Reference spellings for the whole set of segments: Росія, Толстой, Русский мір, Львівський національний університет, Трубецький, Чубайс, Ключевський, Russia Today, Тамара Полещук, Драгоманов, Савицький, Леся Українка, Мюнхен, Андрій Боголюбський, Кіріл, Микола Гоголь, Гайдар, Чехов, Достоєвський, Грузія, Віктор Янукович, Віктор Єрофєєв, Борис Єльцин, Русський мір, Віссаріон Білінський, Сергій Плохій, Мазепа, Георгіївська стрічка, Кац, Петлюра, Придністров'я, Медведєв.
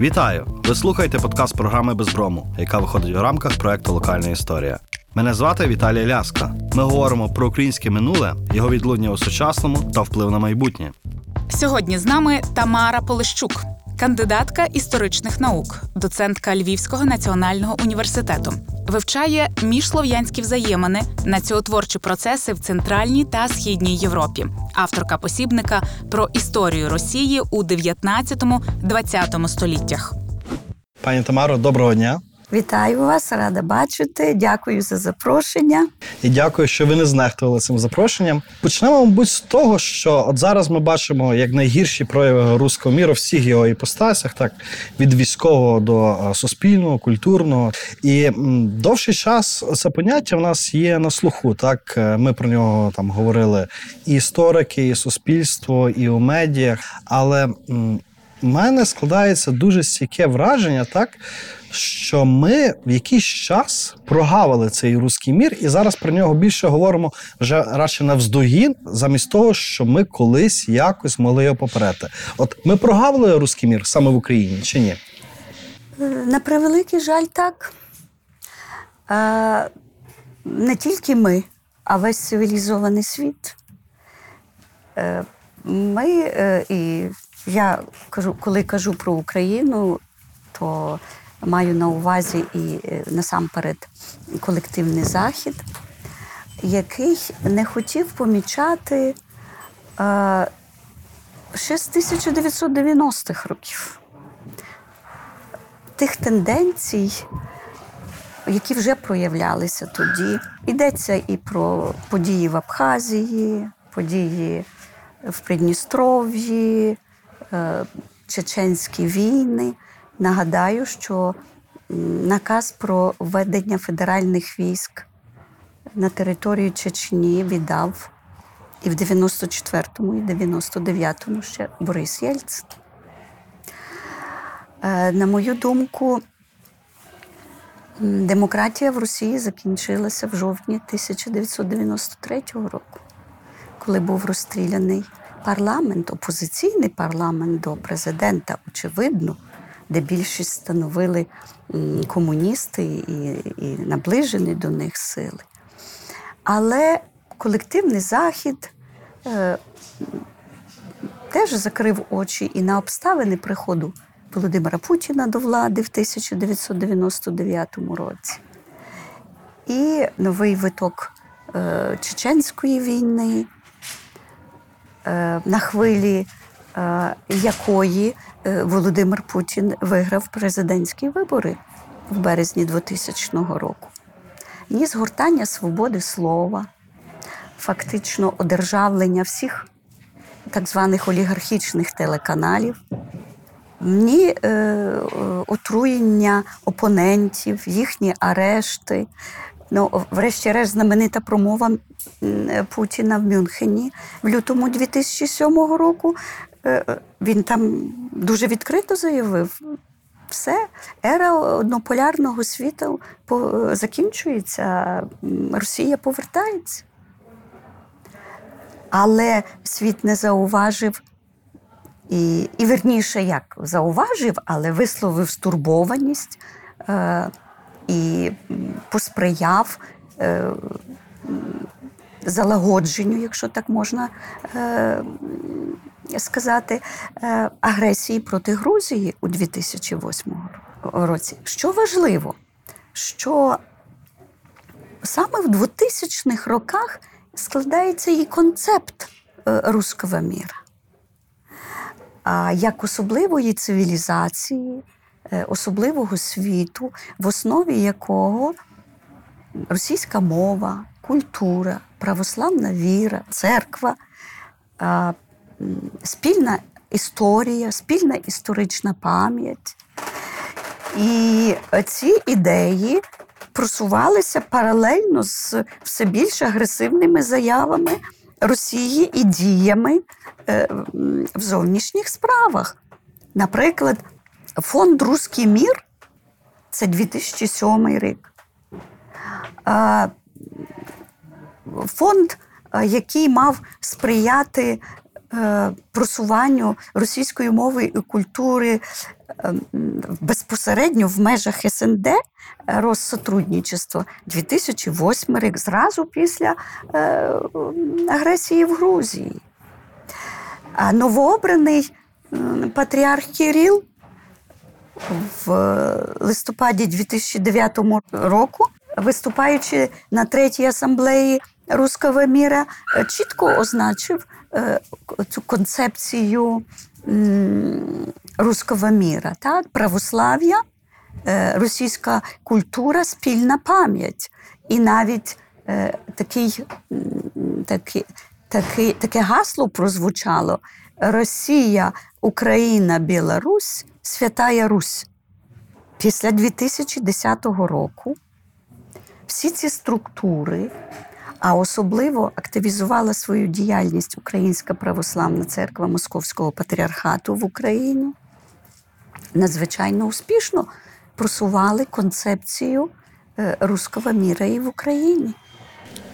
Вітаю! Ви слухаєте подкаст програми «Без брому», яка виходить у рамках проєкту «Локальна історія». Мене звати Віталій Ляска. Ми говоримо про українське минуле, його відлуння у сучасному та вплив на майбутнє. Сьогодні з нами Тамара Полещук, кандидатка історичних наук, доцентка Львівського національного університету. Вивчає міжслов'янські взаємини, націотворчі процеси в Центральній та Східній Європі. Авторка посібника про історію Росії у 19-20 століттях. Пані Тамаро, доброго дня. Вітаю вас, рада бачити. Дякую за запрошення. І дякую, що ви не знехтували цим запрошенням. Почнемо, мабуть, з того, що от зараз ми бачимо як найгірші прояви руського міру в всіх його іпостасях, так, від військового до суспільного, культурного. І довший час це поняття в нас є на слуху, так? Ми про нього там говорили і історики, і суспільство, і у медіях. Але в мене складається дуже стійке враження, так, що ми в якийсь час прогавили цей русський мір, і зараз про нього більше говоримо вже радше навздогін, замість того, що ми колись якось могли його попередити. От ми прогавили русський мір саме в Україні, чи ні? На превеликий жаль, так. Не тільки ми, а весь цивілізований світ. Я кажу, коли кажу про Україну, то маю на увазі і насамперед колективний Захід, який не хотів помічати ще з 1990-х років тих тенденцій, які вже проявлялися тоді. Йдеться і про події в Абхазії, події в Придністров'ї, чеченські війни. Нагадаю, що наказ про введення федеральних військ на територію Чечні віддав і в 94-му, і 99-му ще Борис Єльцин. На мою думку, демократія в Росії закінчилася в жовтні 1993 року, коли був розстріляний парламент, опозиційний парламент до президента, очевидно, де більшість становили комуністи і наближені до них сили. Але колективний Захід теж закрив очі і на обставини приходу Володимира Путіна до влади в 1999 році. І новий виток чеченської війни, на хвилі якої Володимир Путін виграв президентські вибори в березні 2000 року. Ні згортання свободи слова, фактично одержавлення всіх так званих олігархічних телеканалів, ні отруєння опонентів, їхні арешти. Врешті-решт, знаменита промова Путіна в Мюнхені в лютому 2007 року. Він там дуже відкрито заявив, все, ера однополярного світу закінчується, Росія повертається. Але світ не зауважив, і верніше, як зауважив, але висловив стурбованість і посприяв залагодженню, якщо так можна сказати, агресії проти Грузії у 2008 році. Що важливо, що саме в 2000-х роках складається і концепт «русского міра», як особливої цивілізації, особливого світу, в основі якого російська мова, культура, православна віра, церква, спільна історія, спільна історична пам'ять. І ці ідеї просувалися паралельно з все більш агресивними заявами Росії і діями в зовнішніх справах. Наприклад, фонд «Русський мір» – це 2007 рік. Фонд, який мав сприяти просуванню російської мови і культури безпосередньо в межах СНД розсотрудничество 2008 рік, зразу після агресії в Грузії. А новообраний патріарх Кіріл в листопаді 2009 року, виступаючи на третій асамблеї «Русского міра», чітко означив цю концепцію «Русского міра». Так? Православ'я, російська культура, спільна пам'ять. І навіть таке гасло прозвучало «Росія, Україна, Білорусь, Святая Русь». Після 2010 року всі ці структури, а особливо активізувала свою діяльність Українська Православна Церква Московського Патріархату в Україні, надзвичайно успішно просували концепцію «Русского міра» і в Україні.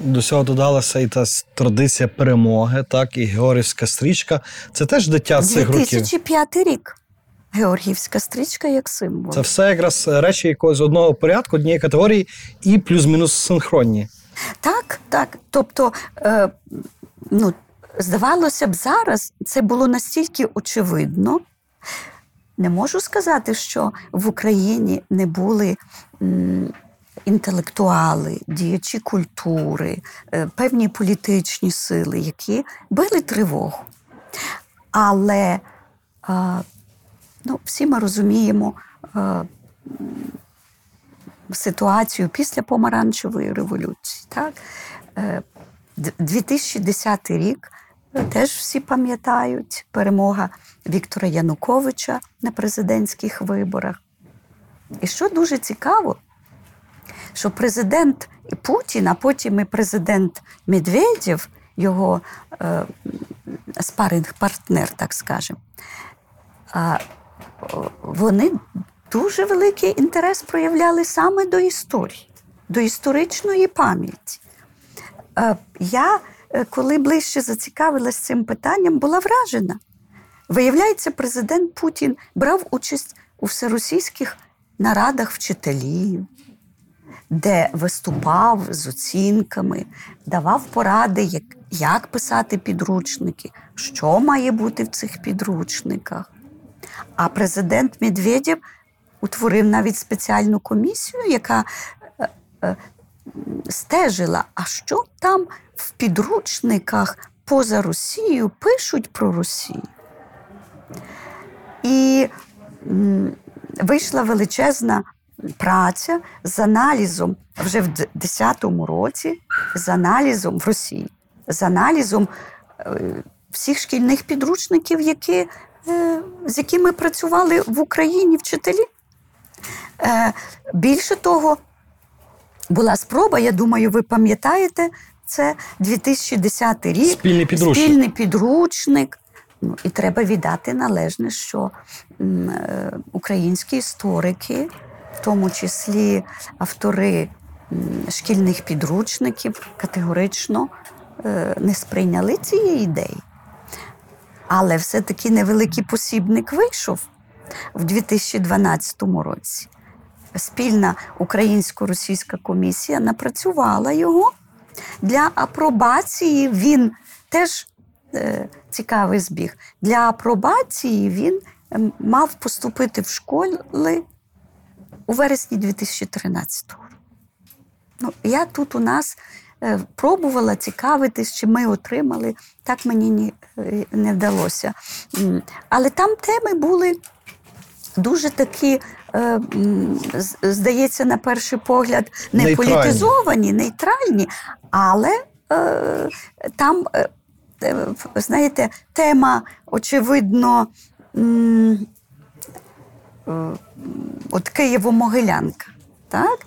До цього додалася і та традиція перемоги, так, і Георгіївська стрічка. Це теж дитя цих років. 2005 рік. Георгіївська стрічка як символ. Це все якраз речі якогось одного порядку, однієї категорії і плюс-мінус синхронні. Так, так. Тобто, здавалося б, зараз це було настільки очевидно. Не можу сказати, що в Україні не були інтелектуали, діячі культури, певні політичні сили, які били тривогу. Але всі ми розуміємо ситуацію після Помаранчевої революції. Так? 2010 рік теж всі пам'ятають, перемога Віктора Януковича на президентських виборах. І що дуже цікаво, що президент Путін, а потім і президент Медведєв, його спарринг-партнер, так скажемо, вони дуже великий інтерес проявляли саме до історії, до історичної пам'яті. Я, коли ближче зацікавилась цим питанням, була вражена. Виявляється, президент Путін брав участь у всеросійських нарадах вчителів, де виступав з оцінками, давав поради, як писати підручники, що має бути в цих підручниках. А президент Медведєв утворив навіть спеціальну комісію, яка стежила, а що там в підручниках поза Росією пишуть про Росію. І вийшла величезна праця з аналізом вже в 2010 році, з аналізом в Росії, з аналізом всіх шкільних підручників, які з якими працювали в Україні вчителі. Більше того, була спроба, я думаю, ви пам'ятаєте, це 2010 рік. Спільний підручник. І треба віддати належне, що українські історики, в тому числі автори шкільних підручників, категорично не сприйняли цієї ідеї. Але все-таки невеликий посібник вийшов в 2012 році. Спільна українсько-російська комісія напрацювала його. Для апробації він теж цікавий збіг. Для апробації він мав поступити в школи у вересні 2013 року. Я тут у нас пробувала цікавитись, чи ми отримали. Так мені не вдалося. Але там теми були дуже такі, здається, на перший погляд, не політизовані, нейтральні. Але там, знаєте, тема, очевидно, от Києво-Могилянка, так?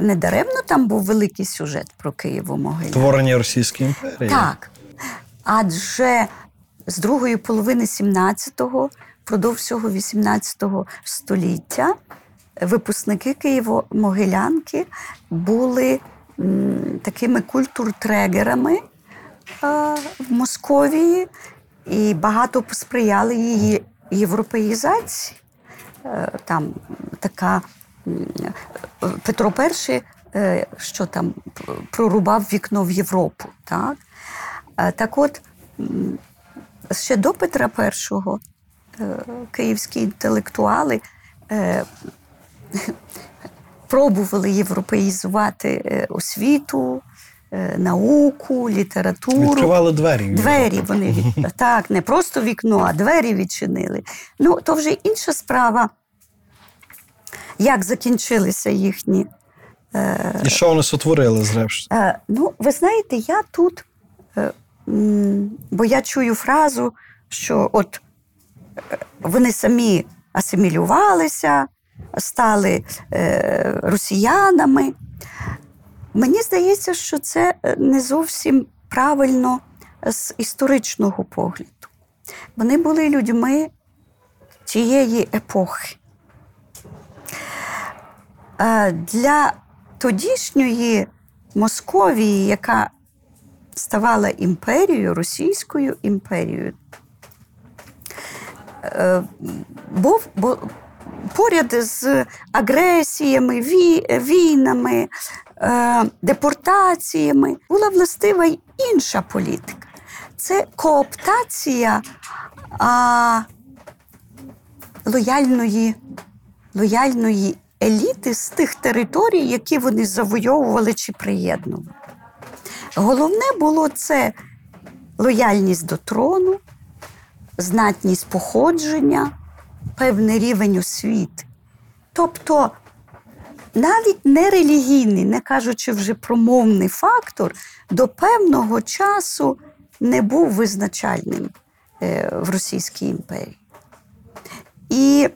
Недаремно там був великий сюжет про Києво-Могилянку. Творення Російської імперії. Так. Адже з другої половини 17-го, впродовж всього 18-го століття випускники Києво-Могилянки були такими культуртрегерами в Московії, І багато посприяли її європеїзації. Там така Петро І, що там прорубав вікно в Європу. Так, так от, ще до Петра І київські інтелектуали пробували європеїзувати освіту, науку, літературу. Відкривали двері. Двері вони, так, не просто вікно, а двері відчинили. Ну, то вже інша справа, як закінчилися їхні... І що вони сотворили, зрештою? Ну, ви знаєте, я тут, бо я чую фразу, що от вони самі асимілювалися, стали росіянами. Мені здається, що це не зовсім правильно з історичного погляду. Вони були людьми тієї епохи. Для тодішньої Московії, яка ставала імперією, Російською імперією, бо поряд з агресіями, війнами, депортаціями була властива й інша політика. Це кооптація лояльної еліти з тих територій, які вони завойовували чи приєднували. Головне було це лояльність до трону, знатність походження, певний рівень освіти. Тобто навіть не релігійний, не кажучи вже про мовний фактор, до певного часу не був визначальним в Російській імперії. І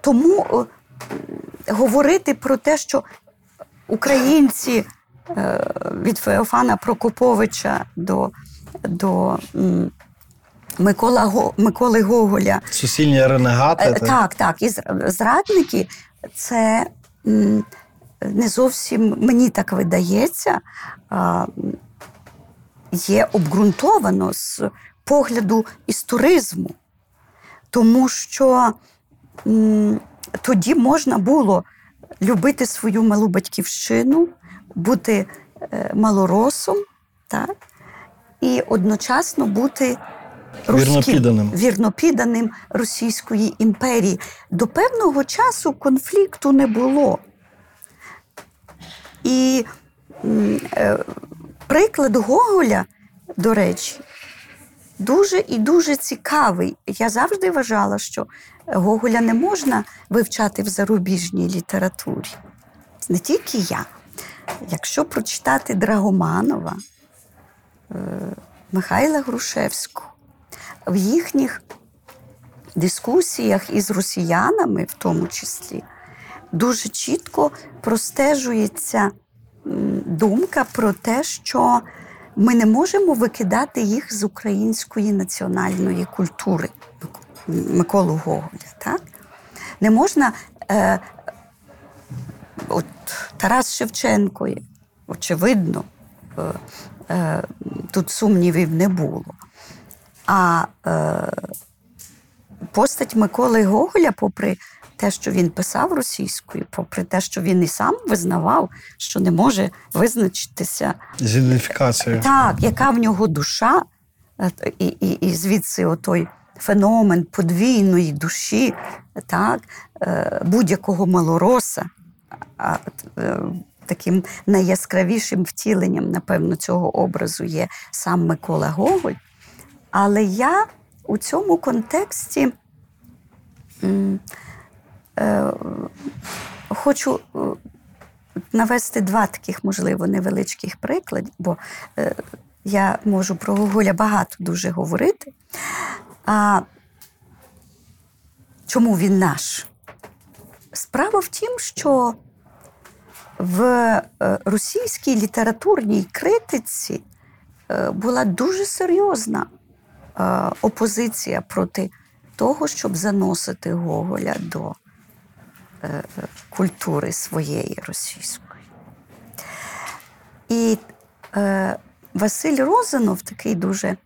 тому говорити про те, що українці від Феофана Прокоповича до Миколи Гоголя... Суцільні ренегати. Так, і зрадники – це... не зовсім, мені так видається, є обґрунтовано з погляду історизму. Тому що тоді можна було любити свою малу батьківщину, бути малоросом, так? І одночасно бути вірнопідданим Російської імперії. До певного часу конфлікту не було. І приклад Гоголя, до речі, дуже і дуже цікавий. Я завжди вважала, що Гоголя не можна вивчати в зарубіжній літературі. Не тільки я. Якщо прочитати Драгоманова, Михайла Грушевського, в їхніх дискусіях із росіянами, в тому числі, дуже чітко простежується думка про те, що ми не можемо викидати їх з української національної культури, Миколу Гоголя. Так? Не можна... От Тарас Шевченко, очевидно, тут сумнівів не було. А постать Миколи Гоголя, попри те, що він писав російською, попри те, що він і сам визнавав, що не може визначитися... З ідентифікацією. Так, яка в нього душа, і звідси отой феномен подвійної душі, так, будь-якого малороса, таким найяскравішим втіленням, напевно, цього образу є сам Микола Гоголь. Але я у цьому контексті хочу навести два таких, можливо, невеличких прикладів, бо я можу про Гоголя багато дуже говорити. А чому він наш? Справа в тім, що в російській літературній критиці була дуже серйозна опозиція проти того, щоб заносити Гоголя до культури своєї російської. І Василь Розанов, такий дуже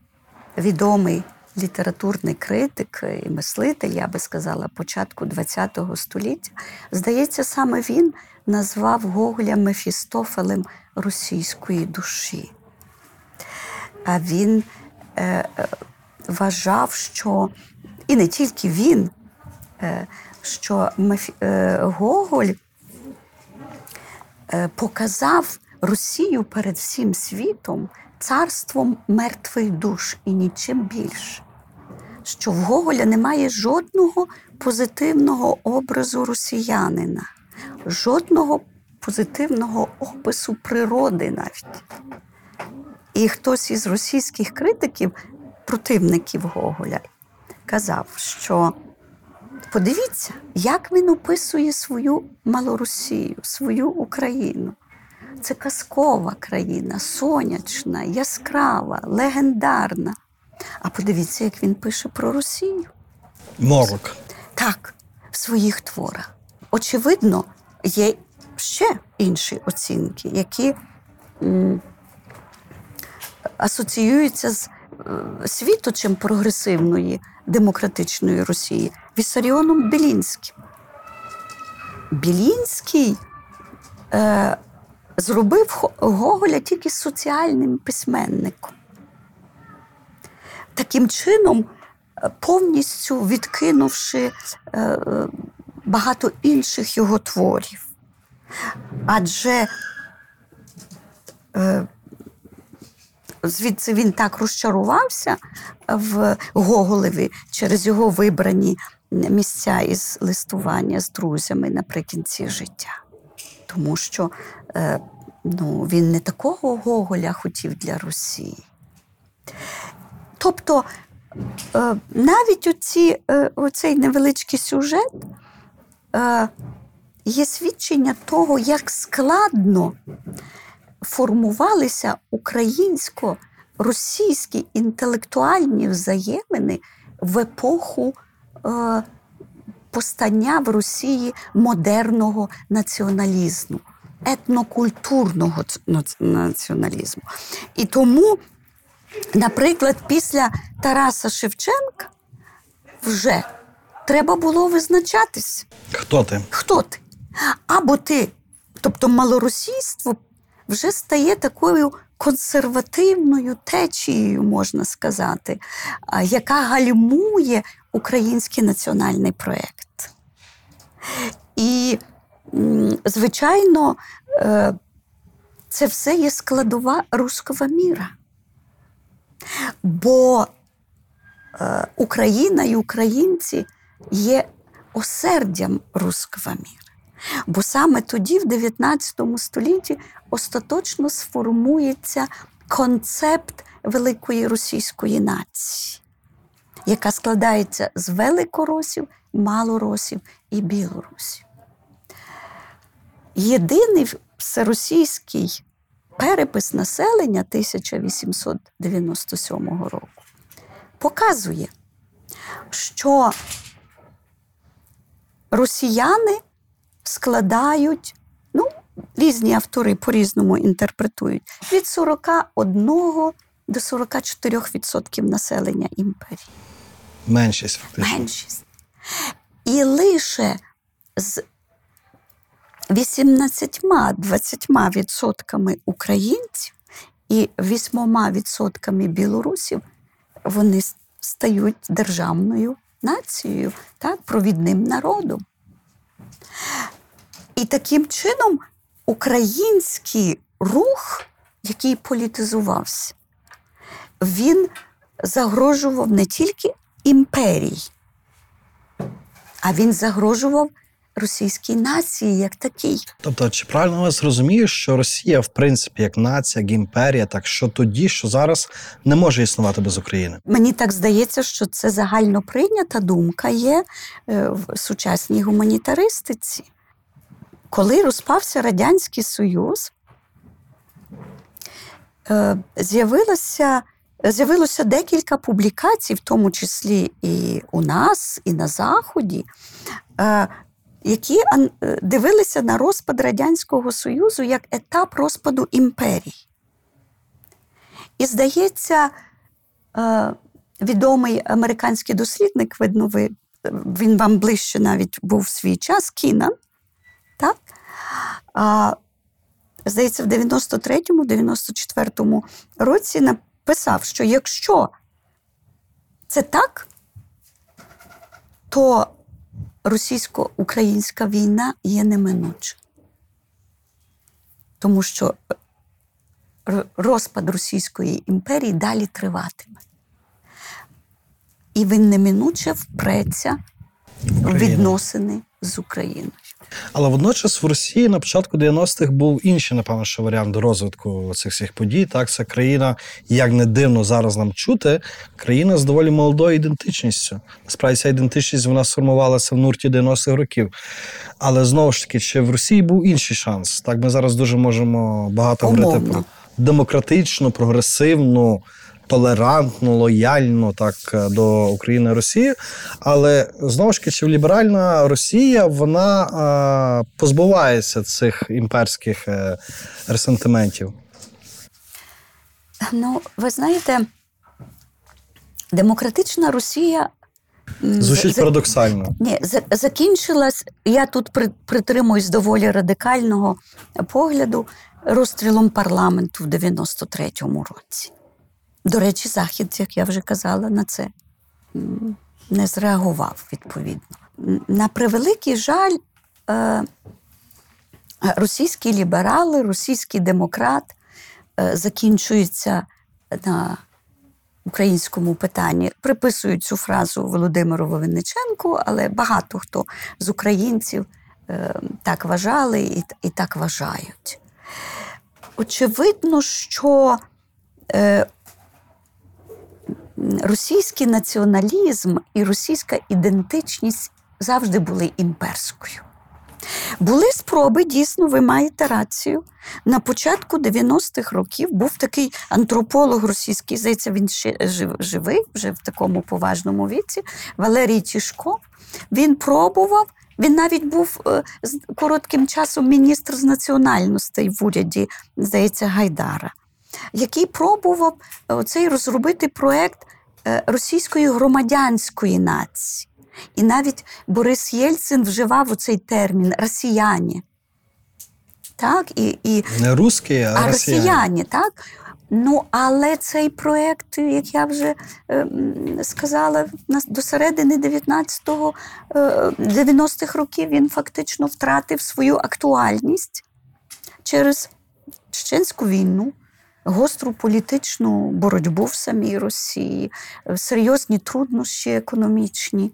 відомий літературний критик і мислитель, я би сказала, початку ХХ століття. Здається, саме він назвав Гоголя Мефістофелем російської душі. А він вважав, що, і не тільки він, що Гоголь показав Росію перед всім світом царством мертвих душ і нічим більше. Що в Гоголя немає жодного позитивного образу росіянина, жодного позитивного опису природи навіть. І хтось із російських критиків, противників Гоголя, казав, що подивіться, як він описує свою Малоросію, свою Україну. Це казкова країна, сонячна, яскрава, легендарна. А подивіться, як він пише про Росію. Морок. Так, в своїх творах. Очевидно, є ще інші оцінки, які асоціюються з світочем прогресивної демократичної Росії Віссаріоном Білінським. Білінський зробив Гоголя тільки соціальним письменником. Таким чином, повністю відкинувши багато інших його творів. Адже звідси він так розчарувався в Гоголеві через його вибрані місця із листування з друзями наприкінці життя. Тому що він не такого Гоголя хотів для Росії. Тобто, навіть оцей невеличкий сюжет є свідчення того, як складно формувалися українсько-російські інтелектуальні взаємини в епоху постання в Росії модерного націоналізму, етнокультурного націоналізму. І тому, наприклад, після Тараса Шевченка вже треба було визначатись. Хто ти? Хто ти? Або ти. Тобто малоросійство вже стає такою консервативною течією, можна сказати, яка гальмує український національний проєкт. І, звичайно, це все є складова русского міра. Бо Україна і українці є осердям русского міра. Бо саме тоді, в 19 столітті, остаточно сформується концепт великої російської нації, яка складається з великоросів, малоросів і білорусів. Єдиний всеросійський перепис населення 1897 року показує, що росіяни складають, різні автори по-різному інтерпретують, від 41 до 44% населення імперії. Меншість, фактично. Меншість. І лише з 18-20% українців і 8% білорусів вони стають державною нацією, так, провідним народом. І таким чином український рух, який політизувався, він загрожував не тільки імперії, а він загрожував російській нації як такій. Тобто, чи правильно я зрозумію, що Росія, в принципі, як нація, як імперія, так що тоді, що зараз, не може існувати без України? Мені так здається, що це загально прийнята думка є в сучасній гуманітаристиці. Коли розпався Радянський Союз, з'явилося декілька публікацій, в тому числі і у нас, і на Заході, які дивилися на розпад Радянського Союзу як етап розпаду імперії. І, здається, відомий американський дослідник, видно, він вам ближче навіть був в свій час, Кінан, так? Здається, в 93-94 році написав, що якщо це так, то російсько-українська війна є неминуча. Тому що розпад Російської імперії далі триватиме. І він неминуче впреться в відносини з Україною. Але водночас в Росії на початку 90-х був інший, напевно, що варіант розвитку цих всіх подій. Так, це країна, як не дивно зараз нам чути, країна з доволі молодою ідентичністю. Насправді, ця ідентичність, вона сформувалася в нурті 90-х років. Але, знову ж таки, чи в Росії був інший шанс? Так, ми зараз дуже можемо багато говорити про демократичну, прогресивну, толерантно, лояльно так до України Росії, але знову ж таки, ліберальна Росія, вона позбувається цих імперських ресентиментів. Ну, ви знаєте, демократична Росія звучить парадоксально. Ні, закінчилась, я тут притримуюсь доволі радикального погляду, розстрілом парламенту в 93-му році. До речі, Захід, як я вже казала, на це не зреагував, відповідно. На превеликий жаль, російські ліберали, російський демократ закінчуються на українському питанні. Приписують цю фразу Володимиру Винниченку, але багато хто з українців так вважали і так вважають. Очевидно, що російський націоналізм і російська ідентичність завжди були імперською. Були спроби, дійсно, ви маєте рацію. На початку 90-х років був такий антрополог російський, здається, він ще живий, вже в такому поважному віці, Валерій Тішков. Він пробував, він навіть був коротким часом міністр з національностей в уряді, здається, Гайдара, який пробував оцей розробити проект російської громадянської нації. І навіть Борис Єльцин вживав оцей термін «росіяни». Так? І не русські, а росіяни. Так? Ну, але цей проект, як я вже сказала, до середини 90-х років він фактично втратив свою актуальність через Чеченську війну, гостру політичну боротьбу в самій Росії, серйозні труднощі економічні.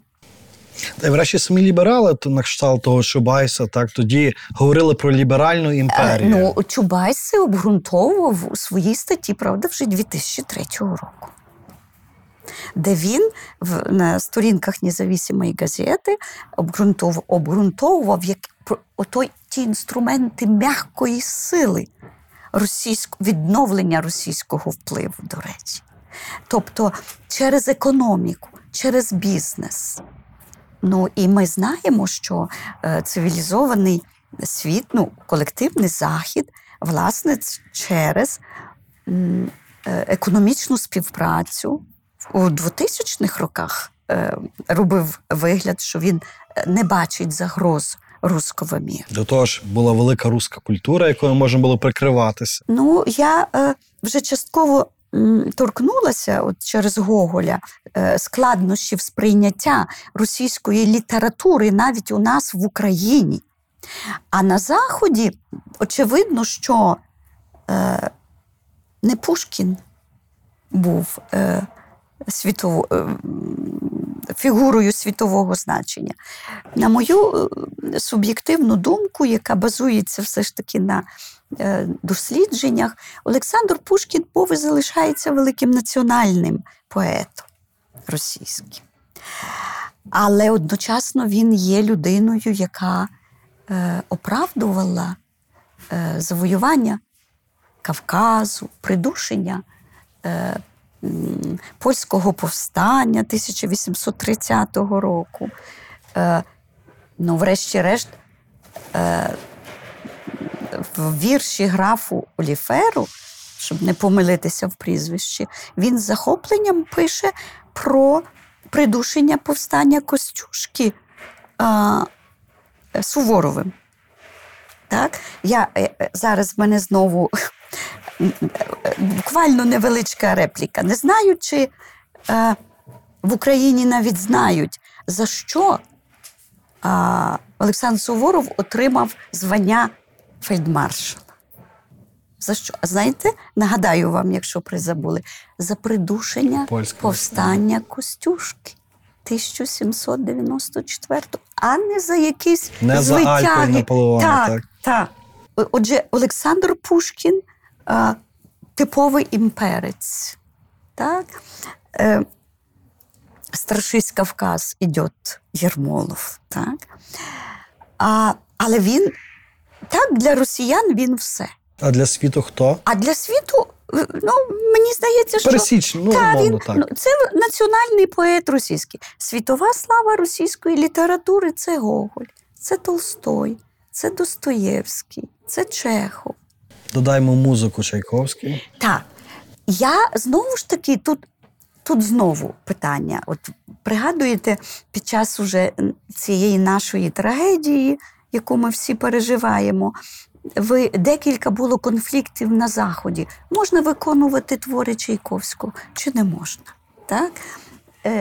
Та й врешті самі ліберали, на кшталт того Чубайса, так, тоді говорили про ліберальну імперію. Ну, Чубайс це обґрунтовував у своїй статті, правда, вже 2003 року, де він на сторінках «Независимої газети» обґрунтовував ті інструменти м'якої сили, відновлення російського впливу, до речі. Тобто через економіку, через бізнес. Ну, і ми знаємо, що цивілізований світ, колективний Захід, власне, через економічну співпрацю у 2000-х роках робив вигляд, що він не бачить загроз Русского міра. До того ж, була велика руська культура, якою можна було прикриватися. Ну, я вже частково торкнулася через Гоголя складнощів сприйняття російської літератури навіть у нас в Україні. А на Заході, очевидно, що не Пушкін був фігурою світового значення. На мою суб'єктивну думку, яка базується все ж таки на дослідженнях, Олександр Пушкін був і залишається великим національним поетом російським. Але одночасно він є людиною, яка оправдувала завоювання Кавказу, придушення польського повстання 1830 року. Ну, врешті-решт, в вірші графу Оліферу, щоб не помилитися в прізвищі, він з захопленням пише про придушення повстання Костюшки Суворовим. Так? Зараз в мене знову буквально невеличка репліка. Не знаю, чи в Україні навіть знають, за що Олександр Суворов отримав звання фельдмаршала. За що? Знаєте, нагадаю вам, якщо призабули, за придушення повстання Костюшки 1794-го, а не за якісь звитяги. Не за Альпою Наполеона, так. Отже, Олександр Пушкін типовий імперець. Так? Старший з Кавказ іде Єрмолов. Так? Але він, так, для росіян він все. А для світу хто? А для світу, мені здається, що... Пересічний, умовно, так. Це національний поет російський. Світова слава російської літератури – це Гоголь, це Толстой, це Достоєвський, це Чехов. Додаймо музику Чайковський. Так. Я знову ж таки, тут знову питання. От пригадуєте, під час уже цієї нашої трагедії, яку ми всі переживаємо, декілька було конфліктів на Заході. Можна виконувати твори Чайковського чи не можна? Так?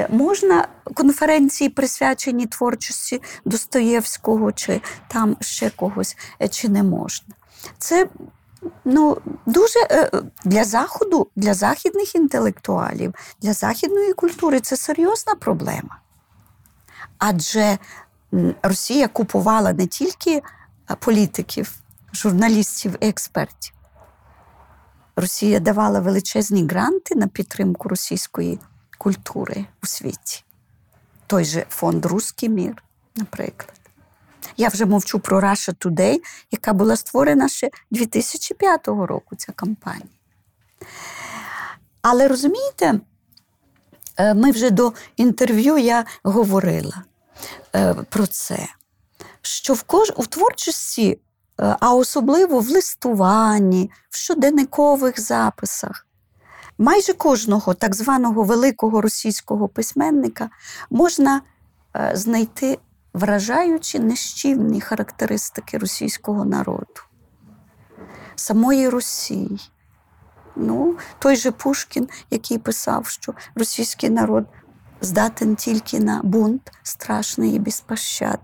Можна конференції, присвячені творчості Достоєвського чи там ще когось, чи не можна? Це дуже для Заходу, для західних інтелектуалів, для західної культури це серйозна проблема. Адже Росія купувала не тільки політиків, журналістів і експертів. Росія давала величезні гранти на підтримку російської культури у світі. Той же фонд «Русський мір», наприклад. Я вже мовчу про Russia Today, яка була створена ще 2005 року, ця кампанія. Але, розумієте, ми вже до інтерв'ю я говорила про це, що в творчості, а особливо в листуванні, в щоденникових записах, майже кожного так званого великого російського письменника можна знайти вражаючі нищівні характеристики російського народу, самої Росії. Той же Пушкін, який писав, що російський народ здатен тільки на бунт страшний і безпощадний.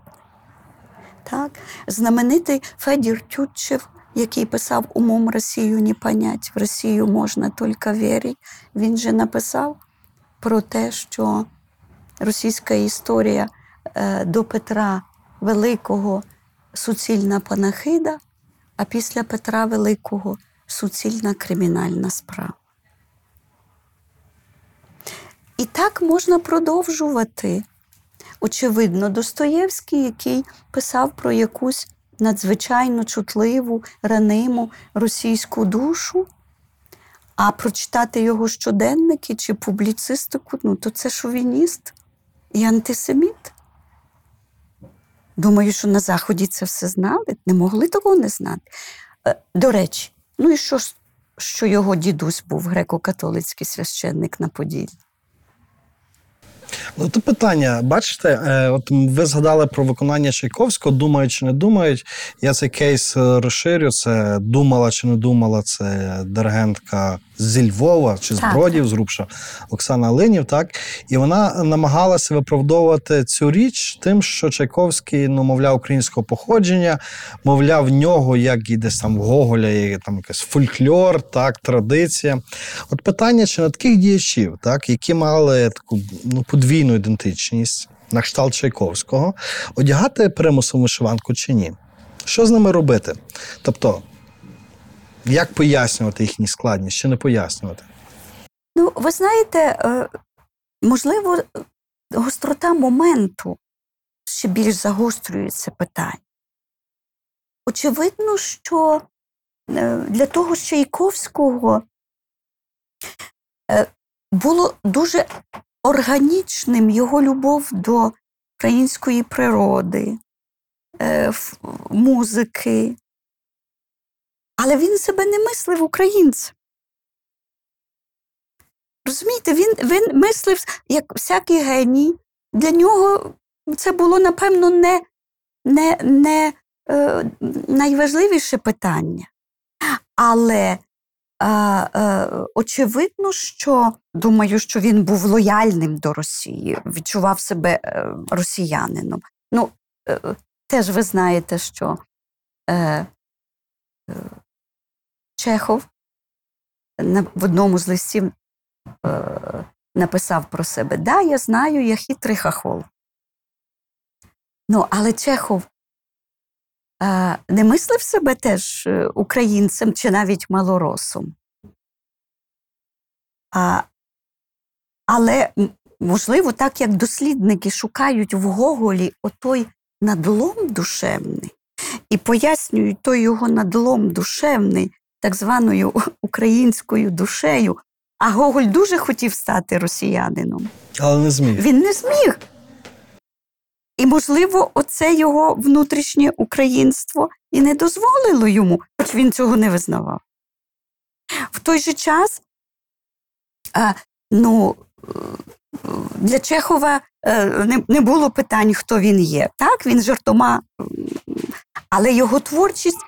Так? Знаменитий Федір Тютчев, який писав «Умом Росію не понять, в Росію можна тільки вірити», він же написав про те, що російська історія до Петра Великого – суцільна панахида, а після Петра Великого – суцільна кримінальна справа. І так можна продовжувати. Очевидно, Достоєвський, який писав про якусь надзвичайно чутливу, раниму російську душу, а прочитати його щоденники чи публіцистику, то це шовініст і антисеміт. Думаю, що на Заході це все знали, не могли того не знати. До речі, і що його дідусь був греко-католицький священник на Поділлі? Це питання, бачите, от ви згадали про виконання Чайковського, думають чи не думають. Я цей кейс розширю, це думала чи не думала, це диригентка зі Львова чи з Бродів, з Рубша, Оксана Линів, так? І вона намагалася виправдовувати цю річ тим, що Чайковський, мовляв, українського походження, мовляв, в нього, як і десь там в Гоголя, є там якийсь фольклор, так, традиція. От питання, чи на таких діячів, так, які мали таку, подвійну ідентичність, на кшталт Чайковського, одягати примусом вишиванку чи ні? Що з ними робити? Тобто, як пояснювати їхні складність, чи не пояснювати? Ви знаєте, можливо, гострота моменту ще більш загострює це питання. Очевидно, що для того Чайковського було дуже органічним його любов до української природи, музики. Але він себе не мислив українцем. Розумієте, він мислив, як всякий геній. Для нього це було, напевно, не найважливіше питання. Але очевидно, що, думаю, що він був лояльним до Росії, відчував себе росіянином. Ну, теж ви знаєте, що Чехов в одному з листів написав про себе: «Да, я знаю, я хитрий хахол». Ну, але Чехов не мислив себе теж українцем чи навіть малоросом. Але, можливо, так як дослідники шукають в Гоголі отой надлом душевний і пояснюють той його надлом душевний так званою українською душею, а Гоголь дуже хотів стати росіянином. Але не зміг. Він не зміг. І, можливо, оце його внутрішнє українство і не дозволило йому, хоч він цього не визнавав. В той же час, для Чехова не було питань, хто він є. Так, він жартома, але його творчість,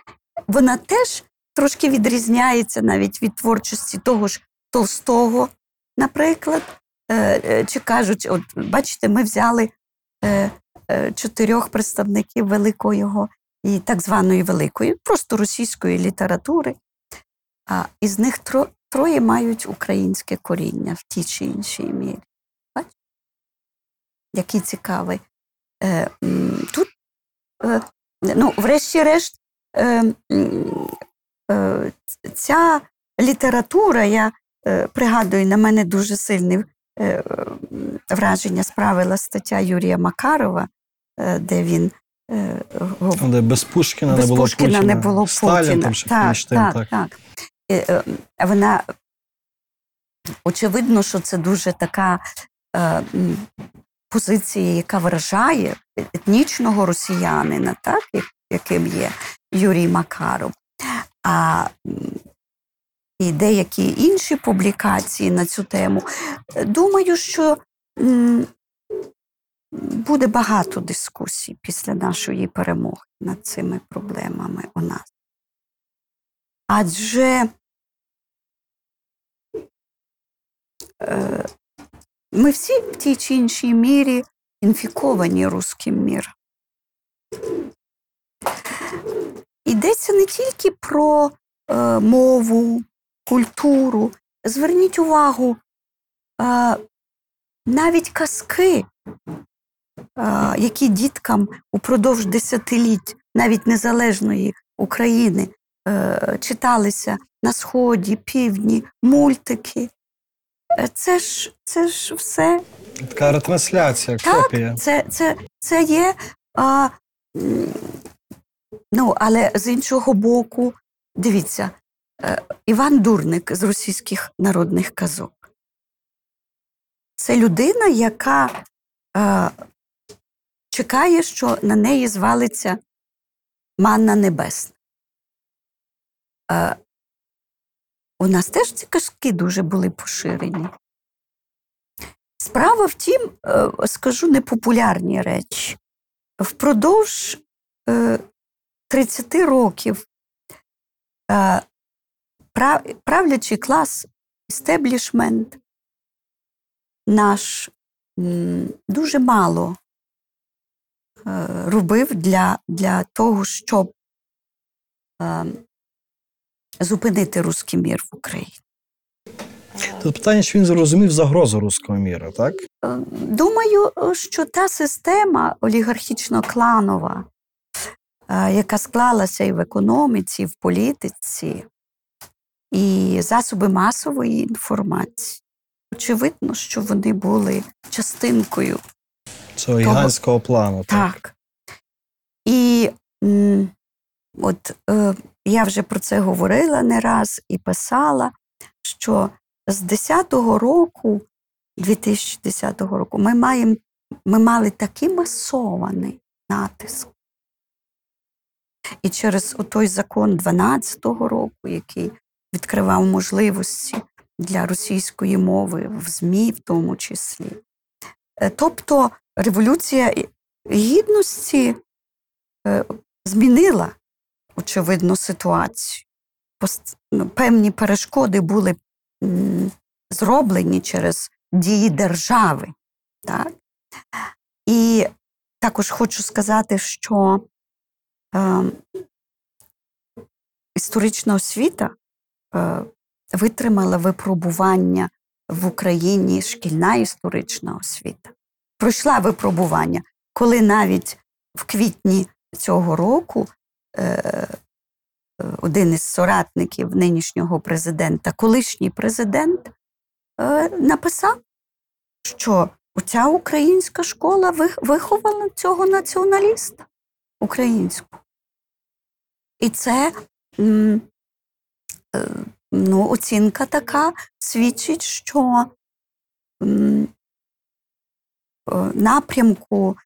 вона теж трошки відрізняється навіть від творчості того ж Толстого, наприклад. Чи кажуть, от бачите, ми взяли 4 представників великої і так званої великої, просто російської літератури. А із них троє мають українське коріння в тій чи іншій мірі. Бачите? Який цікавий. Тут, врешті-решт, ця література, я пригадую, на мене дуже сильний враження справила стаття Юрія Макарова, де він говорив. Але без Пушкіна не було Путіна. Не було Сталін, Путіна. Так. Вона, очевидно, що це дуже така позиція, яка вражає етнічного росіянина, так, яким є Юрій Макаров. І деякі інші публікації на цю тему. Думаю, що буде багато дискусій після нашої перемоги над цими проблемами у нас. Адже ми всі в тій чи іншій мірі інфіковані русським міром. Йдеться не тільки про мову, культуру. Зверніть увагу, навіть казки, які діткам упродовж десятиліть навіть незалежної України читалися на Сході, Півдні, мультики. Це ж все... Така ретрансляція, копія. Так, це є... але з іншого боку, дивіться, Іван Дурник з російських народних казок. Це людина, яка чекає, що на неї звалиться манна небесна. У нас теж ці казки дуже були поширені. Справа в тім, скажу непопулярні речі. Впродовж 30 років правлячий клас, істеблішмент наш дуже мало робив для того, щоб зупинити русський мір в Україні. Тут питання, чи він зрозумів загрозу русского міра, так? Думаю, що та система олігархічно-кланова, яка склалася і в економіці, і в політиці, і засоби масової інформації. Очевидно, що вони були частинкою цього гігантського плану. Так. І я вже про це говорила не раз і писала, що з 2010 року ми мали такий масований натиск. І через той закон 12-го року, який відкривав можливості для російської мови, в ЗМІ в тому числі. Тобто Революція Гідності змінила, очевидно, ситуацію. Певні перешкоди були зроблені через дії держави. Так? І також хочу сказати, що історична освіта витримала випробування в Україні, шкільна історична освіта. Пройшла випробування, коли навіть в квітні цього року один із соратників нинішнього президента, колишній президент, написав, що оця українська школа виховала цього націоналіста українського. І це оцінка така свідчить, що напрямку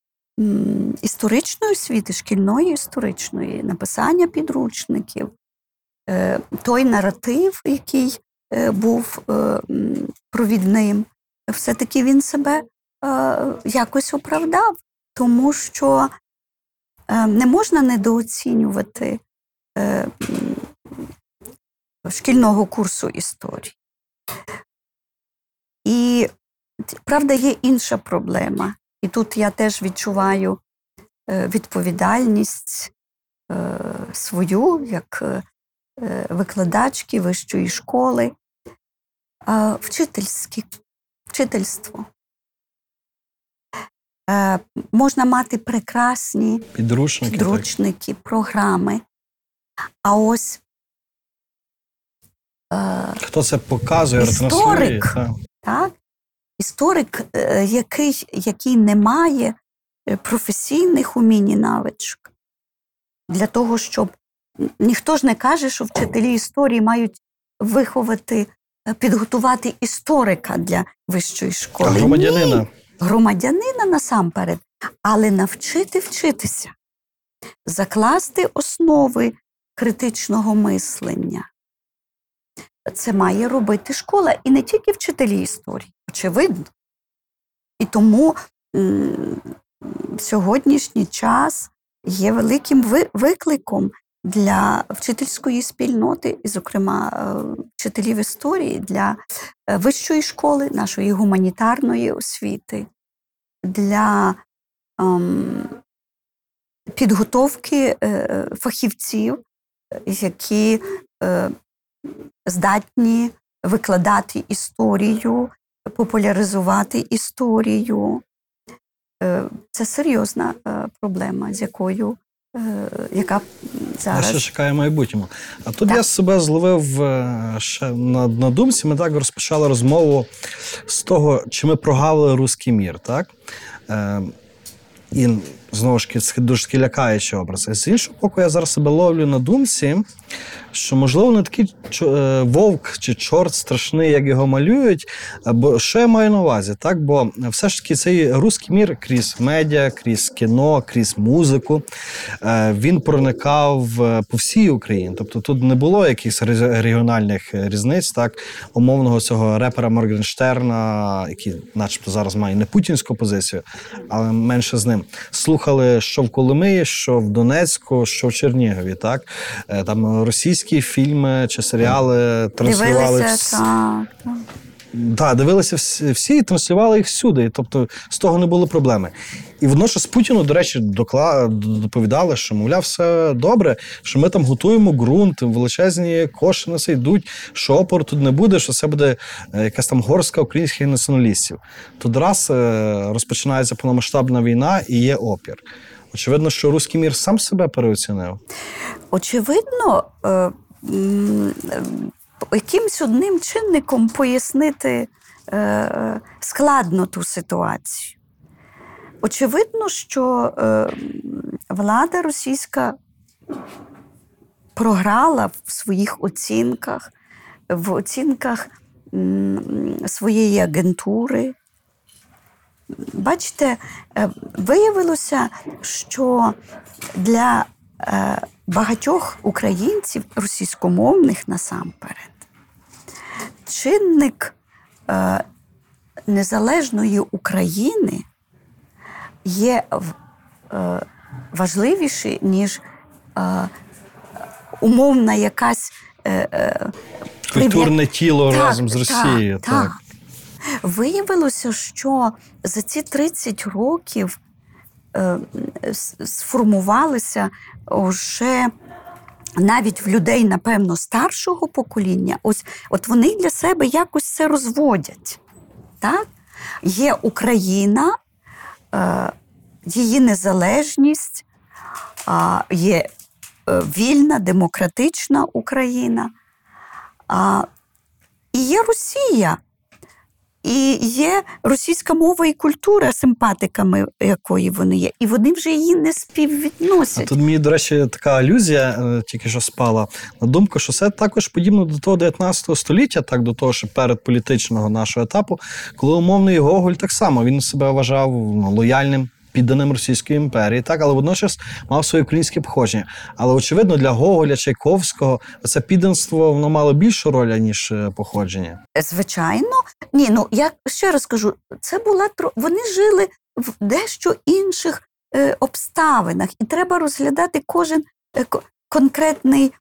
історичної освіти, шкільної історичної, написання підручників, той наратив, який був провідним, все-таки він себе якось оправдав, тому що не можна недооцінювати шкільного курсу історії. І, правда, є інша проблема. І тут я теж відчуваю відповідальність свою, як викладачки вищої школи. Вчительство. Можна мати прекрасні підручники, програми. А ось хто це показує, ретранслює? Так? Історик, який не має професійних умінь і навичок. Для того, щоб... Ніхто ж не каже, що вчителі історії мають виховати, підготувати історика для вищої школи. А громадянина? Ні. Громадянина насамперед. Але навчити вчитися. Закласти основи критичного мислення. Це має робити школа. І не тільки вчителі історії. Очевидно. І тому сьогоднішній час є великим викликом для вчительської спільноти, і, зокрема, вчителів історії, для вищої школи, нашої гуманітарної освіти, для підготовки фахівців, які здатні викладати історію, популяризувати історію. Це серйозна проблема, з якою, яка зараз... Ще чекає майбутньому. А тут я себе зловив ще на думці. Ми так розпочали розмову з того, чи ми прогавили «Русський мір», так? І, знову ж таки, дуже лякаючий образ. З іншого боку, я зараз себе ловлю на думці, що, можливо, не такий вовк чи чорт страшний, як його малюють. Бо що я маю на увазі? Так? Бо все ж таки цей «Русський мір» крізь медіа, крізь кіно, крізь музику, він проникав по всій Україні. Тобто тут не було якихось регіональних різниць, так? Умовного цього репера Моргенштерна, який начебто зараз має не путінську позицію, але менше з ним. Слухали, що в Коломиї, що в Донецьку, що в Чернігові, так? Там російські фільми чи серіали транслювали... Дивилися всі і транслювали їх всюди. Тобто з того не було проблеми. І водночас Путіну, до речі, доповідали, що, мовляв, все добре, що ми там готуємо ґрунт, величезні кошти на це йдуть, що опору тут не буде, що це буде якась там горстка українських націоналістів. Тут раз розпочинається повномасштабна війна і є опір. Очевидно, що «Русський мір» сам себе переоцінив. Очевидно, якимсь одним чинником пояснити складно ту ситуацію. Очевидно, що влада російська програла в своїх оцінках, в оцінках своєї агентури. Бачите, виявилося, що для багатьох українців, російськомовних насамперед, чинник незалежної України є важливіший, ніж умовна якась... Культурне тіло разом з Росією. Так. Виявилося, що за ці 30 років сформувалися вже навіть в людей, напевно, старшого покоління. От вони для себе якось це розводять. Так? Є Україна, її незалежність, є вільна, демократична Україна. І є Росія, і є російська мова і культура, симпатиками якої вони є. І вони вже її не співвідносять. А тут мені, до речі, така алюзія тільки що спала на думку, що це також подібно до того 19 століття, так до того, що перед політичного нашого етапу, коли умовний Гоголь так само, він себе вважав лояльним, підданим Російської імперії, так, але водночас мав своє українське походження. Але, очевидно, для Гоголя, Чайковського це підданство, воно мало більшу роль, ніж походження. Звичайно. Ні, ну, я ще раз кажу, це була... Вони жили в дещо інших обставинах, і треба розглядати кожен конкретний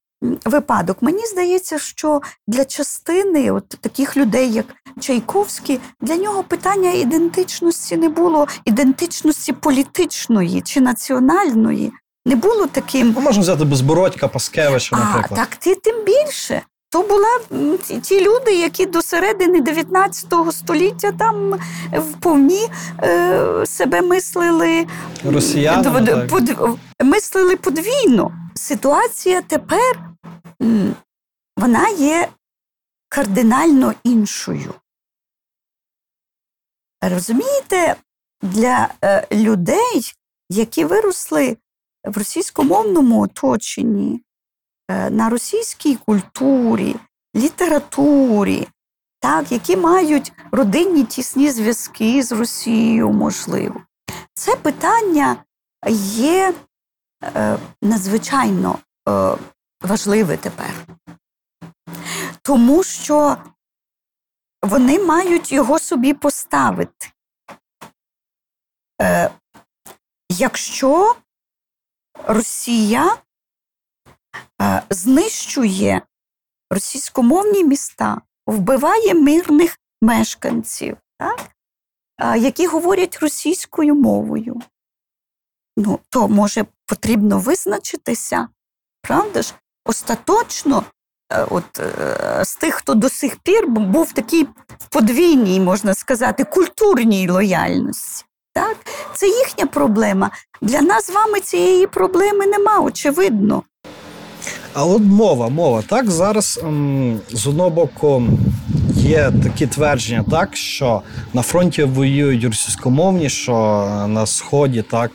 випадок. Мені здається, що для частини от таких людей, як Чайковський, для нього питання ідентичності не було, ідентичності політичної чи національної не було таким. Ну, можна взяти Безбородька, Паскевича, наприклад. Так, тим більше. То були ті люди, які до середини 19 століття там вповні себе мислили, росіяни, мислили подвійно. Ситуація тепер, вона є кардинально іншою. Розумієте, для людей, які виросли в російськомовному оточенні, на російській культурі, літературі, так, які мають родинні тісні зв'язки з Росією, можливо. Це питання є надзвичайно важливе тепер. Тому що вони мають його собі поставити. Якщо Росія знищує російськомовні міста, вбиває мирних мешканців, так? Які говорять російською мовою. Ну, то, може, потрібно визначитися, правда ж? Остаточно, от з тих, хто до сих пір був такий подвійній, можна сказати, культурній лояльності. Так? Це їхня проблема. Для нас з вами цієї проблеми нема, очевидно. А от мова. Так, зараз з одного боку є такі твердження, так, що на фронті воюють російськомовні, що на Сході, так,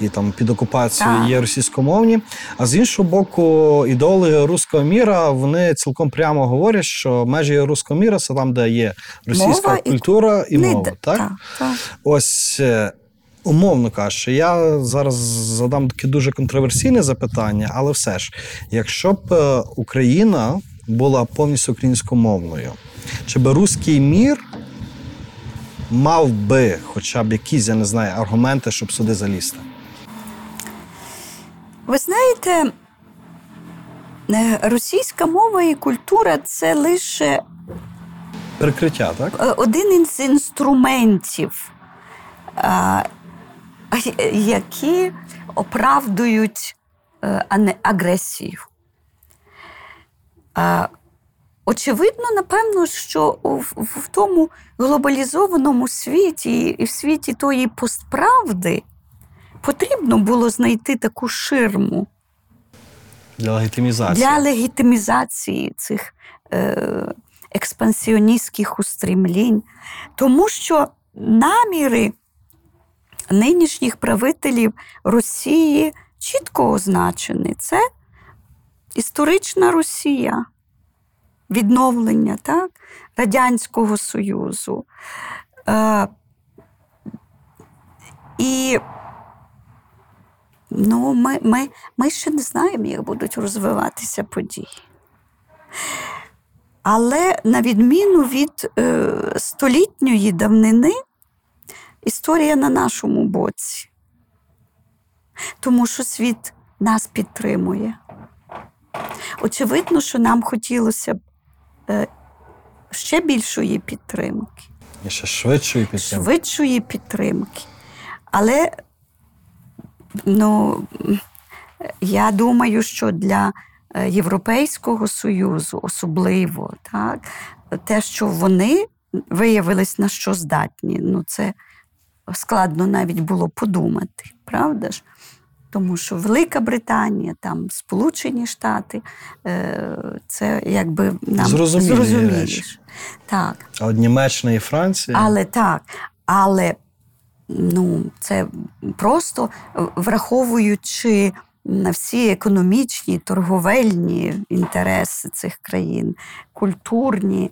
і там під окупацією є російськомовні. А з іншого боку, ідеологи Русского міра, вони цілком прямо говорять, що межі Русского міра – це там, де є російська мова культура і мова. Так? Так. Ось... Умовно кажучи, я зараз задам таке дуже контроверсійне запитання, але все ж, якщо б Україна була повністю українськомовною, чи б Русський мір мав би хоча б якісь, я не знаю, аргументи, щоб сюди залізти? Ви знаєте, російська мова і культура – це лише… Прикриття, так? Один із інструментів, які оправдують агресію. Очевидно, напевно, що в тому глобалізованому світі і в світі тої постправди потрібно було знайти таку ширму для легітимізації цих експансіоністських устрімлінь. Тому що наміри нинішніх правителів Росії чітко означені. Це історична Росія, відновлення, так, Радянського Союзу. І ну, ми ще не знаємо, як будуть розвиватися події. Але на відміну від столітньої давнини, історія на нашому боці. Тому що світ нас підтримує. Очевидно, що нам хотілося б ще більшої підтримки. І ще швидшої підтримки. Швидшої підтримки. Але, я думаю, що для Європейського Союзу особливо, так, те, що вони виявились на що здатні, це складно навіть було подумати, правда ж? Тому що Велика Британія, там Сполучені Штати, це якби нам зрозуміліше. Так. А от Німеччина і Франція? Але це просто враховуючи на всі економічні, торговельні інтереси цих країн, культурні.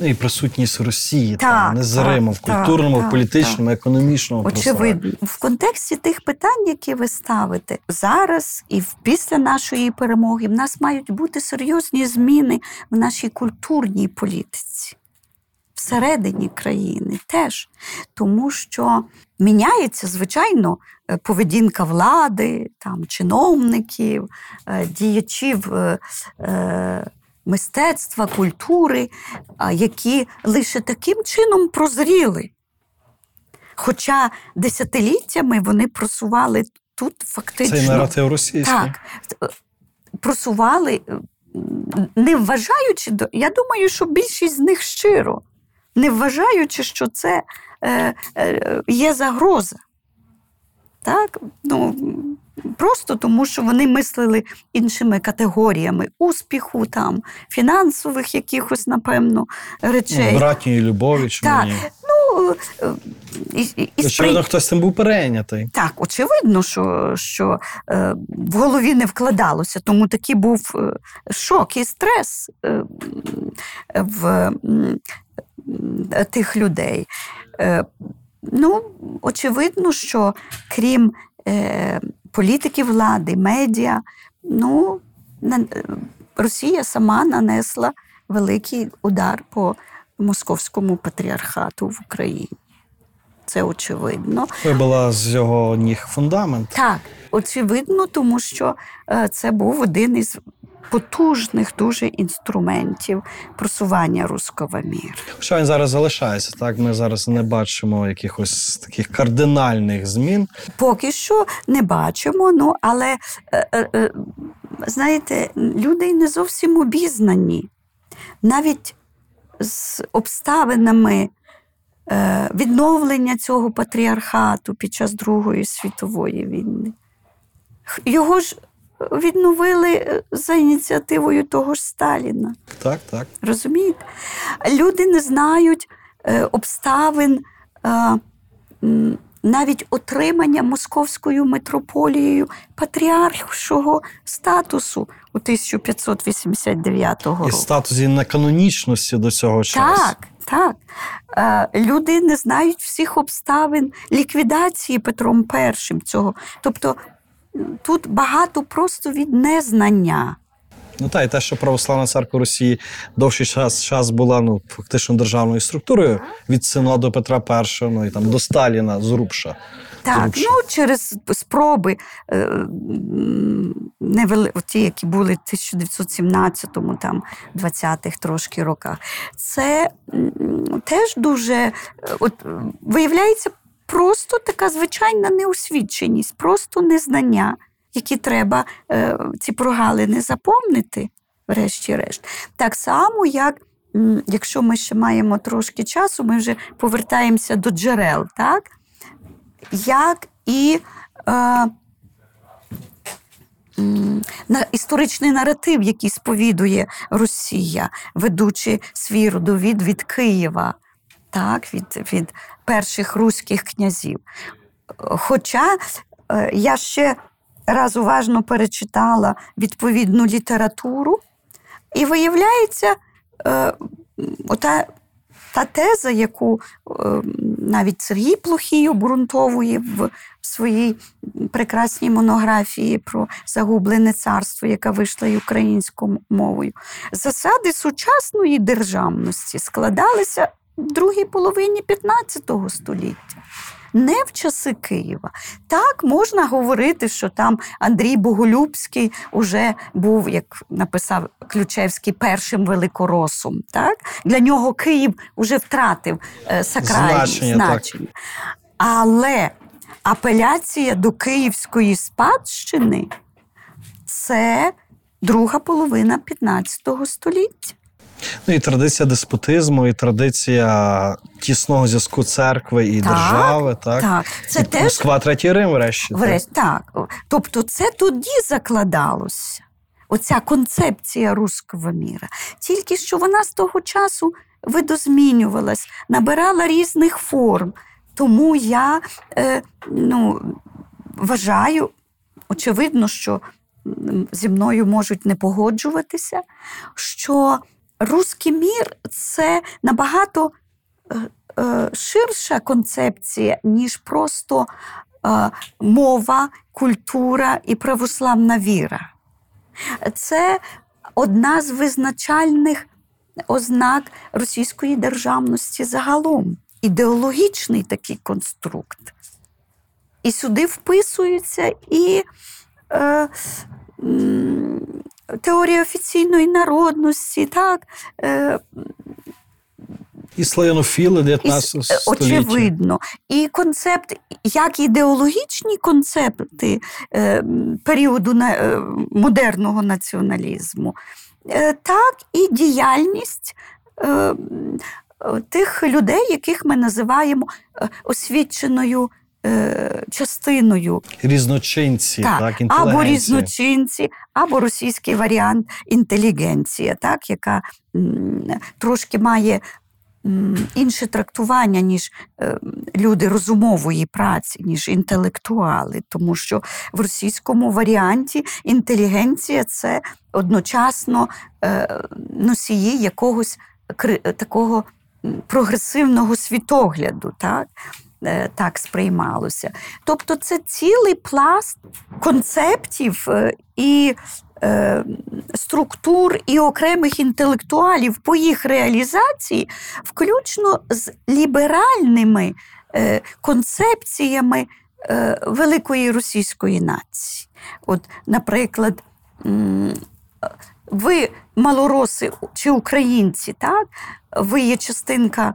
І присутність Росії, незримо в культурному, політичному, економічному просторі. Очевидно. В контексті тих питань, які ви ставите, зараз і після нашої перемоги в нас мають бути серйозні зміни в нашій культурній політиці. Всередині країни теж. Тому що міняється, звичайно, поведінка влади, чиновників, діячів мистецтва, культури, які лише таким чином прозріли. Хоча десятиліттями вони просували тут фактично... Цей наратив російський. Так. Просували, не вважаючи... Я думаю, що більшість з них щиро. Не вважаючи, що це є загроза. Так? Просто тому, що вони мислили іншими категоріями успіху, фінансових якихось, напевно, речей. Братньої любові, чому ні? Очевидно, хтось цим був перейнятий. Так, очевидно, що в голові не вкладалося, тому такий був шок і стрес в тих людей. Очевидно, що крім політики влади, медіа, Росія сама нанесла великий удар по Московському патріархату в Україні. Це очевидно. Вибила з його ніг фундамент. Так, очевидно, тому що це був один із потужних дуже інструментів просування русского міру. Що він зараз залишається, так? Ми зараз не бачимо якихось таких кардинальних змін. Поки що не бачимо, але, знаєте, люди не зовсім обізнані. Навіть з обставинами відновлення цього патріархату під час Другої світової війни. Його ж відновили за ініціативою того ж Сталіна. Так, так. Розумієте? Люди не знають обставин навіть отримання Московською митрополією патріаршого статусу у 1589 року. І статусі неканонічності до цього часу. Так, так. Люди не знають всіх обставин ліквідації Петром І цього. Тобто, тут багато просто від незнання. І те, що Православна Церква Росії довший час була фактично державною структурою від синоду Петра І, і до Сталіна зрубша. Так, через спроби, ті, які були в 1917-20-х трошки роках, це теж дуже, виявляється, просто така звичайна неосвіченість, просто незнання, які треба ці прогалини заповнити, врешті-решт. Так само, як, якщо ми ще маємо трошки часу, ми вже повертаємося до джерел, так? Як і історичний наратив, який сповідує Росія, ведучи свій родовід від Києва, так, від перших руських князів. Хоча я ще раз уважно перечитала відповідну літературу, і виявляється, та теза, яку навіть Сергій Плохій обґрунтовує в своїй прекрасній монографії про загублене царство, яка вийшла й українською мовою. Засади сучасної державності складалися в другій половині 15 століття. Не в часи Києва. Так, можна говорити, що там Андрій Боголюбський уже був, як написав Ключевський, першим великоросом. Так? Для нього Київ уже втратив сакральне значення. Але апеляція до київської спадщини – це друга половина 15 століття. Ну і традиція деспотизму, і традиція тісного зв'язку церкви і держави, так? Так. Це теж... Москва, Третій Рим, врешті. Так. Тобто це тоді закладалося, оця концепція руського міра. Тільки що вона з того часу видозмінювалась, набирала різних форм. Тому я вважаю, очевидно, що зі мною можуть не погоджуватися, що «Русський мір» – це набагато ширша концепція, ніж просто мова, культура і православна віра. Це одна з визначальних ознак російської державності загалом. Ідеологічний такий конструкт. І сюди вписується і... теорія офіційної народності, так. І славянофіли 19 століття. Очевидно. І концепт, як ідеологічні концепти періоду модерного націоналізму, так і діяльність тих людей, яких ми називаємо освіченою частиною. Різночинці, так, інтелігенція. Або різночинці, або російський варіант інтелігенція, так, яка трошки має інше трактування, ніж люди розумової праці, ніж інтелектуали. Тому що в російському варіанті інтелігенція – це одночасно носії якогось такого прогресивного світогляду, так? Так сприймалося. Тобто це цілий пласт концептів і структур, і окремих інтелектуалів по їх реалізації, включно з ліберальними концепціями великої російської нації. От, наприклад, ви, малороси чи українці, так? Ви є частинка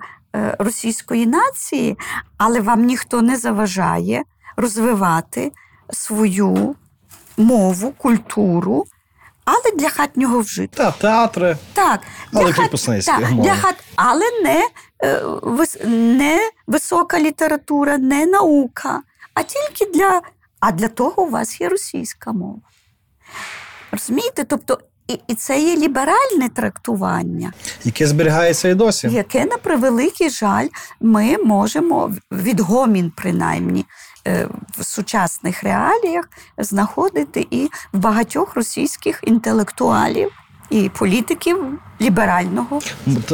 російської нації, але вам ніхто не заважає розвивати свою мову, культуру, але для хатнього вжитку. Так, театри, так, але підписницькі мови. Але не висока література, не наука, а тільки для... А для того у вас є російська мова. Розумієте? Тобто І це є ліберальне трактування. Яке зберігається і досі. Яке, на превеликий жаль, ми можемо, відгомін принаймні, в сучасних реаліях знаходити і в багатьох російських інтелектуалів і політиків ліберального.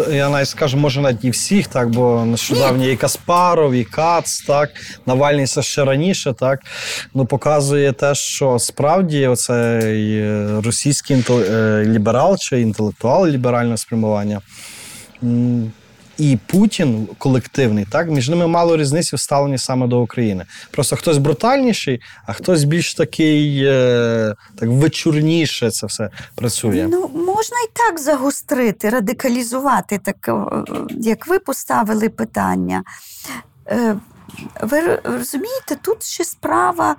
Я навіть скажу, може, навіть і всіх, так, бо нещодавно і Каспаров, і Кац, так, Навальний це ще раніше, так, ну, показує те, що справді оцей російський ліберал чи інтелектуал ліберального спрямування і Путін колективний, так, між ними мало різниці в ставленні саме до України. Просто хтось брутальніший, а хтось більш такий, так, вечорніше це все працює. Ну, можна і так загострити, радикалізувати, так, як ви поставили питання. Ви розумієте, тут ще справа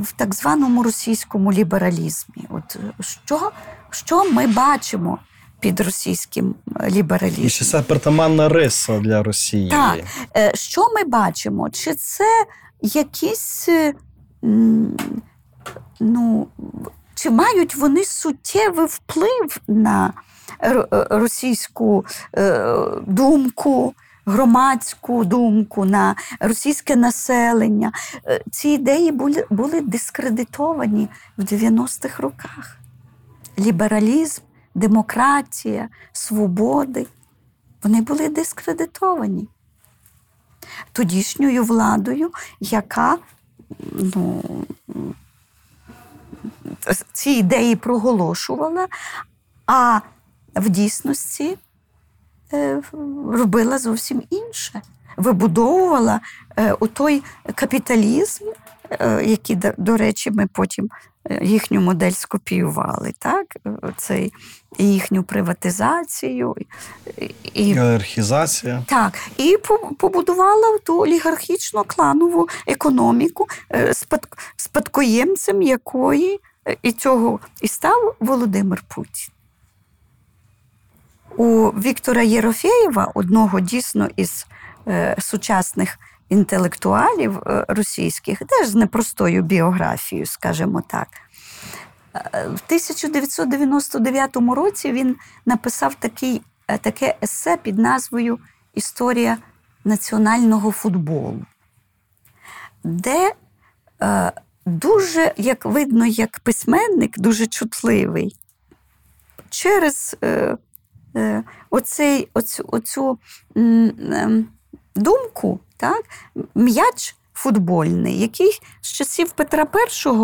в так званому російському лібералізмі. От що ми бачимо під російським лібералізмом? І ще це притаманна риса для Росії. Так. Що ми бачимо? Чи це якісь, чи мають вони суттєвий вплив на російську думку, громадську думку, на російське населення? Ці ідеї були дискредитовані в 90-х роках. Лібералізм, демократія, свободи, вони були дискредитовані. тодішньою владою, яка ці ідеї проголошувала, а в дійсності робила зовсім інше. Вибудовувала той капіталізм, який, до речі, ми потім їхню модель скопіювали, так? Це їхню приватизацію. І олігархізація. Так. І побудувала ту олігархічно-кланову економіку, спадкоємцем якої і став Володимир Путін. У Віктора Єрофєєва, одного дійсно із сучасних інтелектуалів російських, теж з непростою біографією, скажімо так. В 1999 році він написав таке есе під назвою «Історія національного футболу», де дуже, як видно, як письменник, дуже чутливий, через оцю думку, так, м'яч футбольний, який з часів Петра І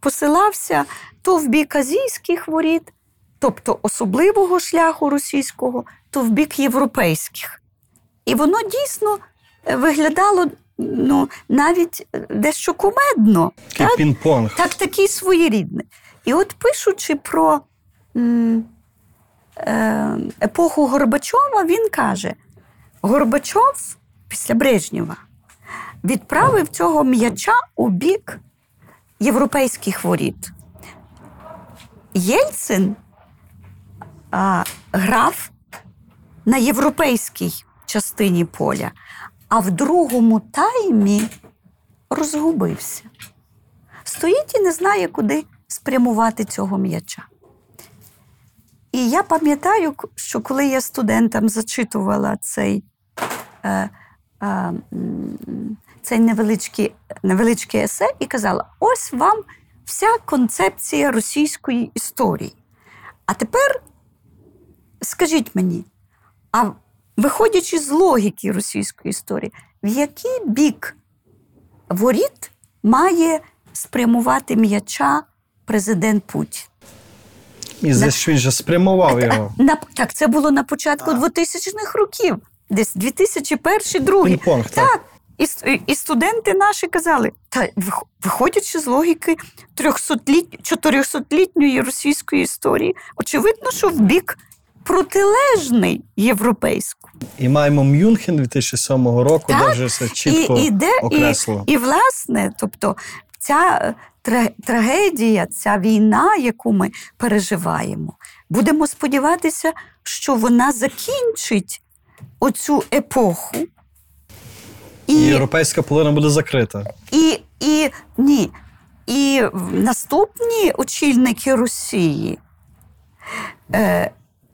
посилався то в бік азійських воріт, тобто особливого шляху російського, то в бік європейських. І воно дійсно виглядало навіть дещо кумедно. Так, пінг-понг. Так, такий своєрідний. І от пишучи про епоху Горбачова, він каже, Горбачов після Брежнєва відправив цього м'яча у бік європейських воріт. Єльцин грав на європейській частині поля, а в другому таймі розгубився. Стоїть і не знає, куди спрямувати цього м'яча. І я пам'ятаю, що коли я студентам зачитувала цей невеличкий есе і казала, ось вам вся концепція російської історії. А тепер скажіть мені, а виходячи з логіки російської історії, в який бік воріт має спрямувати м'яча президент Путін? І що він же спрямував його. Так, це було на початку 2000-х років. Десь 2001-2002. Пінг-понг, так. І студенти наші казали, виходячи з логіки 400-літньої російської історії, очевидно, що в бік протилежний європейському. І маємо Мюнхен 2007 року, де вже все чітко окресло. І, власне, тобто, ця трагедія, ця війна, яку ми переживаємо, будемо сподіватися, що вона закінчить оцю епоху. І європейська половина буде закрита. І наступні очільники Росії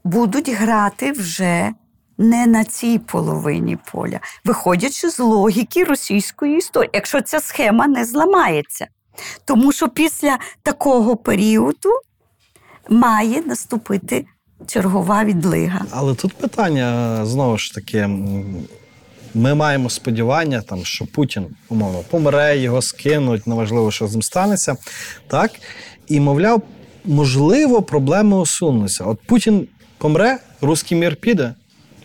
будуть грати вже не на цій половині поля, виходячи з логіки російської історії, якщо ця схема не зламається. Тому що після такого періоду має наступити чергова відлига. Але тут питання, знову ж таки, ми маємо сподівання, що Путін, умовно, помре, його скинуть, неважливо, що з ним станеться, так? І, мовляв, можливо, проблеми усунуться. От Путін помре, русський мір піде?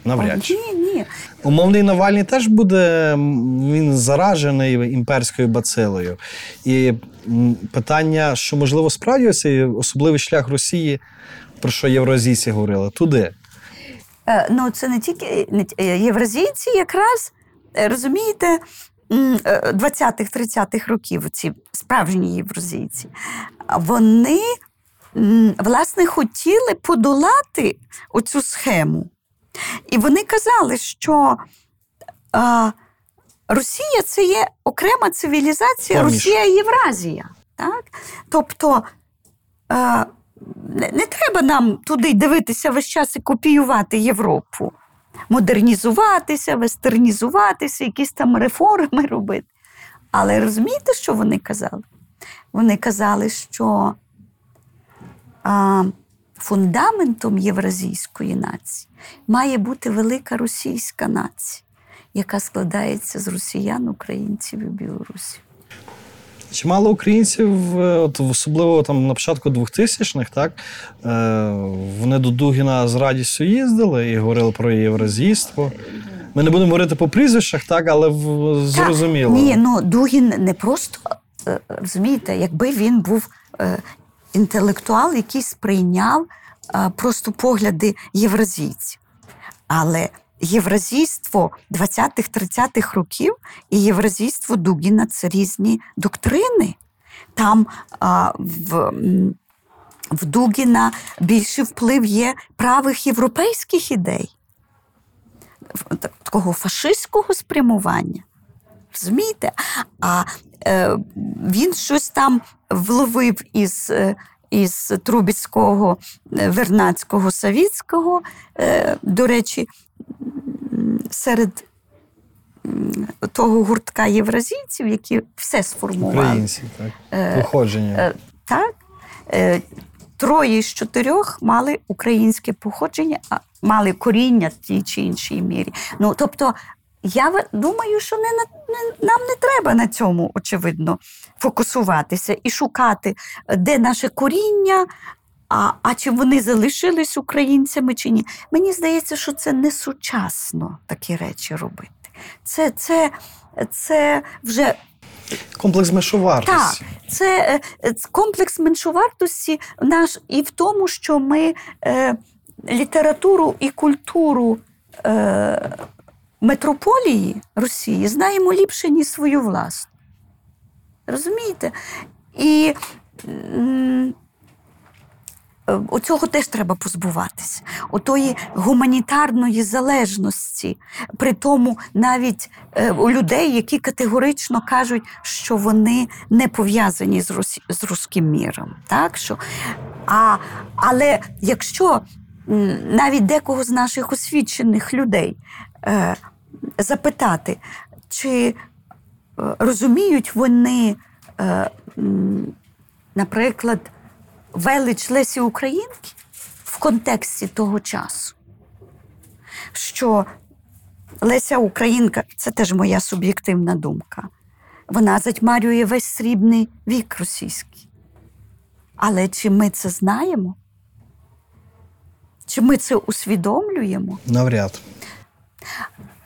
Навряд чи. Ні. Умовний Навальний теж буде, він заражений імперською бацилою. І питання, що, можливо, справді цей особливий шлях Росії, про що євразійці говорили, туди. Це не тільки євразійці, якраз, розумієте, 20-30-х років, ці справжні євразійці, вони, власне, хотіли подолати оцю схему. І вони казали, що Росія – це є окрема цивілізація, Росія-Євразія. Так? Тобто, не треба нам туди дивитися весь час і копіювати Європу. Модернізуватися, вестернізуватися, якісь там реформи робити. Але розумієте, що вони казали? Вони казали, що фундаментом євразійської нації має бути велика російська нація, яка складається з росіян, українців і білорусів. Чимало українців, от особливо там на початку 2000-х, так, вони до Дугіна з радістю їздили і говорили про євразійство. Ми не будемо говорити по прізвищах, так, але зрозуміло. Ні, ну Дугін не просто, розумієте, якби він був інтелектуал, який сприйняв просто погляди євразійців. Але євразійство 20-30-х років і євразійство Дугіна – це різні доктрини. Там в Дугіна більший вплив є правих європейських ідей, такого фашистського спрямування. Розумієте? А він щось там вловив із Трубіцького, Вернадського, Савіцького, до речі, серед того гуртка євразійців, які все сформували. Українці, так? Походження. Так. Троє з чотирьох мали українське походження, мали коріння в тій чи іншій мірі. Ну, тобто, я думаю, що нам не треба на цьому, очевидно, фокусуватися і шукати, де наше коріння, а чи вони залишились українцями, чи ні. Мені здається, що це не сучасно такі речі робити. Це вже... Комплекс меншовартості. Так, це комплекс меншовартості наш і в тому, що ми літературу і культуру метрополії Росії знаємо ліпше, ніж свою власну. Розумієте? І у цього теж треба позбуватися. У тої гуманітарної залежності. При тому навіть у людей, які категорично кажуть, що вони не пов'язані з русським міром. Так? Що, але якщо навіть декого з наших освічених людей запитати, чи розуміють вони, наприклад, велич Лесі Українки в контексті того часу, що Леся Українка, це теж моя суб'єктивна думка, вона затьмарює весь срібний вік російський. Але чи ми це знаємо? Чи ми це усвідомлюємо? Навряд.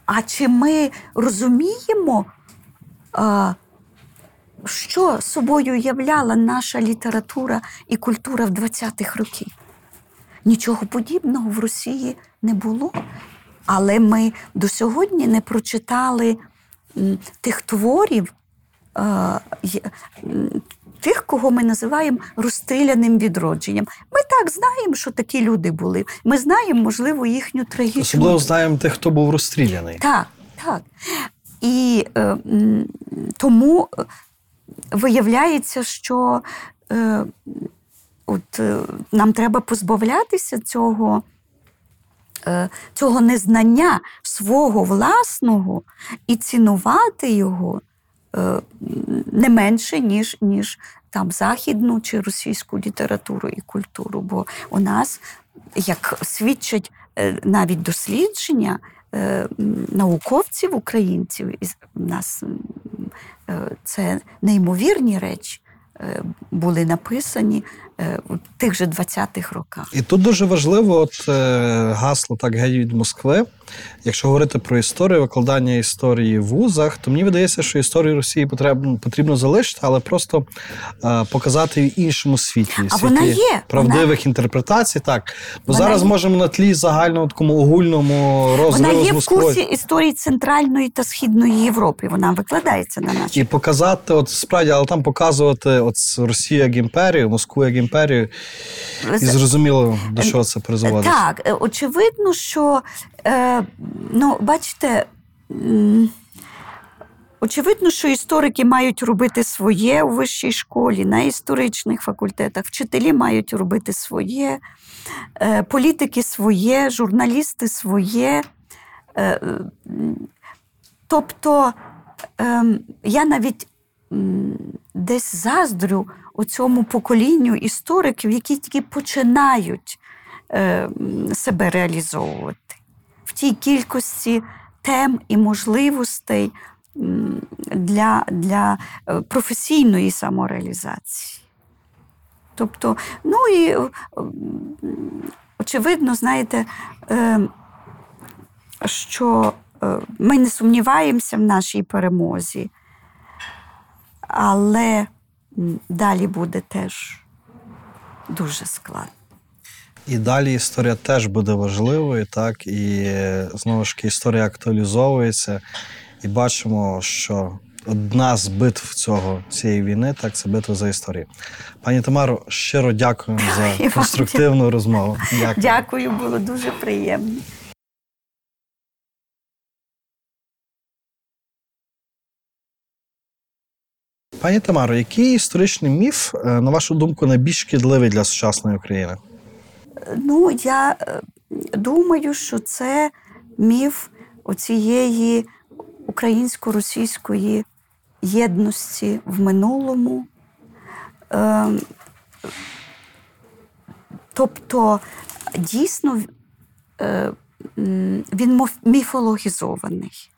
А чи ми розуміємо, що собою являла наша література і культура в 20-х років? Нічого подібного в Росії не було. Але ми до сьогодні не прочитали тих творів, тих, кого ми називаємо розстріляним відродженням. Ми так знаємо, що такі люди були. Ми знаємо, можливо, їхню трагічну... Особливо знаємо тих, хто був розстріляний. Так, так. І тому... Виявляється, що нам треба позбавлятися цього незнання свого власного і цінувати його не менше, ніж там західну чи російську літературу і культуру. Бо у нас, як свідчать навіть дослідження науковців, українців, у нас... Це неймовірні речі були написані у тих же 20-х роках. І тут дуже важливо от гасло «Так геть від Москви». Якщо говорити про історію, викладання історії в вузах, то мені видається, що історію Росії потрібно залишити, але просто показати в іншому світі. А вона є. Правдивих інтерпретацій, так. Бо зараз можемо на тлі загального такому огульному розриву з Москвою. Вона є в курсі історії Центральної та Східної Європи. Вона викладається на нашій. І показати, от справді, але там показувати от Росію як імперію, Москву як імперію. І зрозуміло, до чого це призводить. Так, очевидно, що бачите, очевидно, що історики мають робити своє у вищій школі, на історичних факультетах, вчителі мають робити своє, політики своє, журналісти своє. Тобто, я навіть десь заздрю у цьому поколінню істориків, які тільки починають себе реалізовувати. В тій кількості тем і можливостей для професійної самореалізації. Тобто, ну і, очевидно, знаєте, що ми не сумніваємося в нашій перемозі, але далі буде теж дуже складно. І далі історія теж буде важливою, так? І, знову ж таки, історія актуалізовується. І бачимо, що одна з битв цієї війни, так, це битва за історію. Пані Тамаро, щиро дякуємо за конструктивну розмову. Дякую. Дякую, було дуже приємно. Пані Тамаро, який історичний міф, на вашу думку, найбільш шкідливий для сучасної України? Ну, я думаю, що це міф оцієї українсько-російської єдності в минулому. Тобто, дійсно, він міфологізований,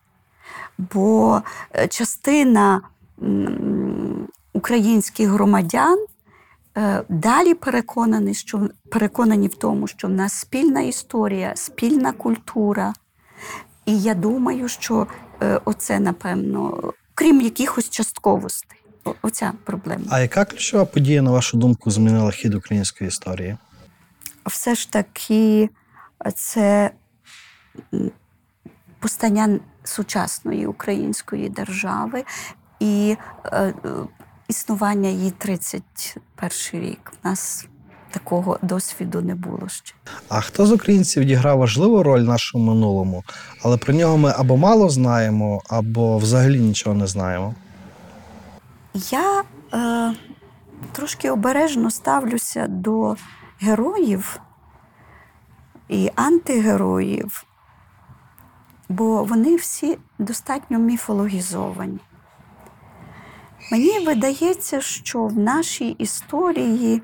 бо частина українських громадян далі переконані в тому, що в нас спільна історія, спільна культура. І я думаю, що оце, напевно, крім якихось частковостей, оця проблема. А яка ключова подія, на вашу думку, змінила хід української історії? Все ж таки, це постання сучасної української держави і існування її 31 рік. У нас такого досвіду не було ще. А хто з українців відіграв важливу роль в нашому минулому? Але про нього ми або мало знаємо, або взагалі нічого не знаємо. Я трошки обережно ставлюся до героїв і антигероїв, бо вони всі достатньо міфологізовані. Мені видається, що в нашій історії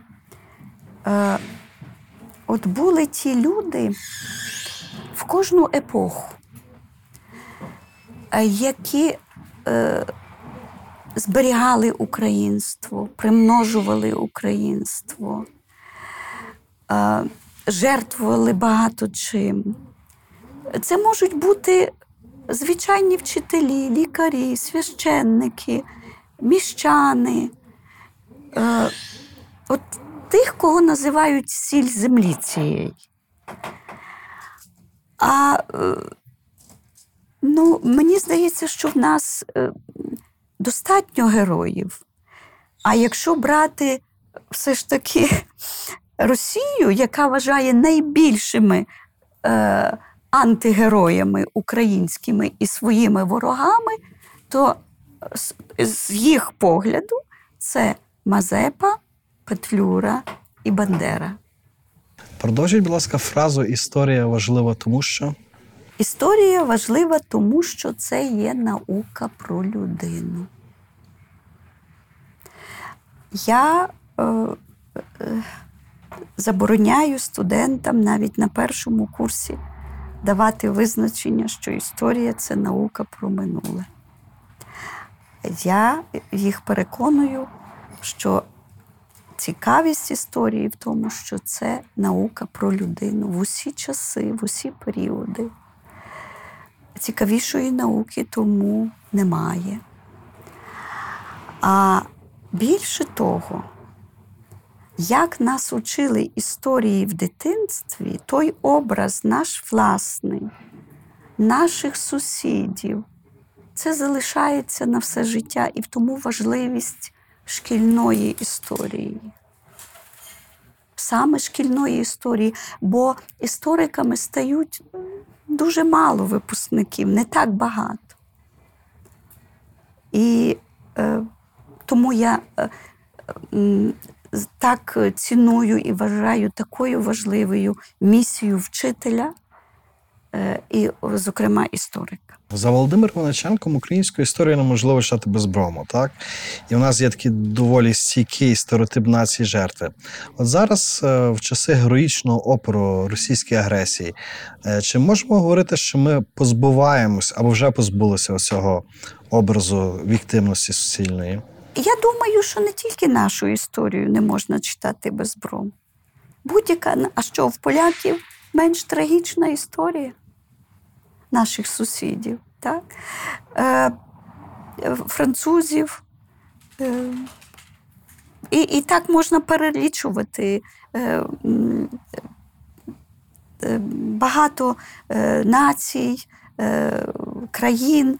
от були ті люди в кожну епоху, які зберігали українство, примножували українство, жертвували багато чим. Це можуть бути звичайні вчителі, лікарі, священники, міщани, от тих, кого називають сіль землі цієї. А ну, мені здається, що в нас достатньо героїв. А якщо брати все ж таки Росію, яка вважає найбільшими антигероями українськими і своїми ворогами, то з їх погляду це Мазепа, Петлюра і Бандера. Продовжіть, будь ласка, фразу «Історія важлива тому, що…» Історія важлива тому, що це є наука про людину. Я забороняю студентам навіть на першому курсі давати визначення, що історія – це наука про минуле. Я їх переконую, що цікавість історії в тому, що це наука про людину в усі часи, в усі періоди. Цікавішої науки тому немає. А більше того, як нас учили історії в дитинстві, той образ наш власний, наших сусідів, це залишається на все життя, і тому важливість шкільної історії. Саме шкільної історії, бо істориками стають дуже мало випускників, не так багато. І тому я так ціную і вважаю такою важливою місію вчителя і, зокрема, історика. За Володимиром Путінченком українську історію неможливо читати без брому, так? І в нас є такий доволі стійкий стереотип нації жертви. От зараз, в часи героїчного опору російської агресії, чи можемо говорити, що ми позбуваємось або вже позбулися цього образу віктимності суцільної? Я думаю, що не тільки нашу історію не можна читати без брому. Будь-яка, а що, в поляків менш трагічна історія наших сусідів, так? Французів. І так можна перелічувати багато націй, країн.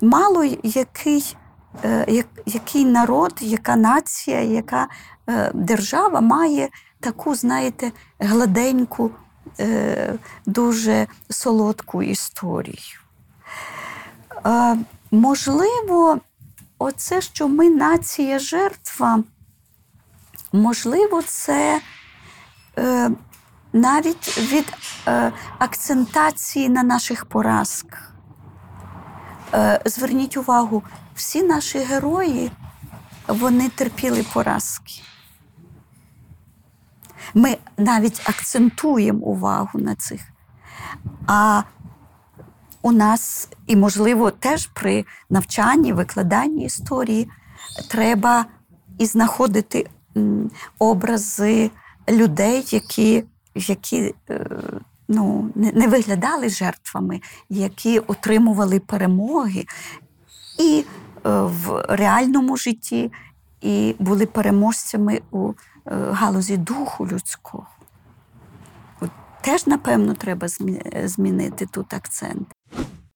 Мало який народ, яка нація, яка держава має таку, знаєте, гладеньку, дуже солодку історію. Можливо, оце, що ми нація жертва, можливо, це навіть від акцентації на наших поразках. Зверніть увагу, всі наші герої, вони терпіли поразки. Ми навіть акцентуємо увагу на цих. А у нас, і, можливо, теж при навчанні, викладанні історії треба і знаходити образи людей, які не виглядали жертвами, які отримували перемоги і в реальному житті, і були переможцями у галузі духу людського. Теж, напевно, треба змінити тут акцент.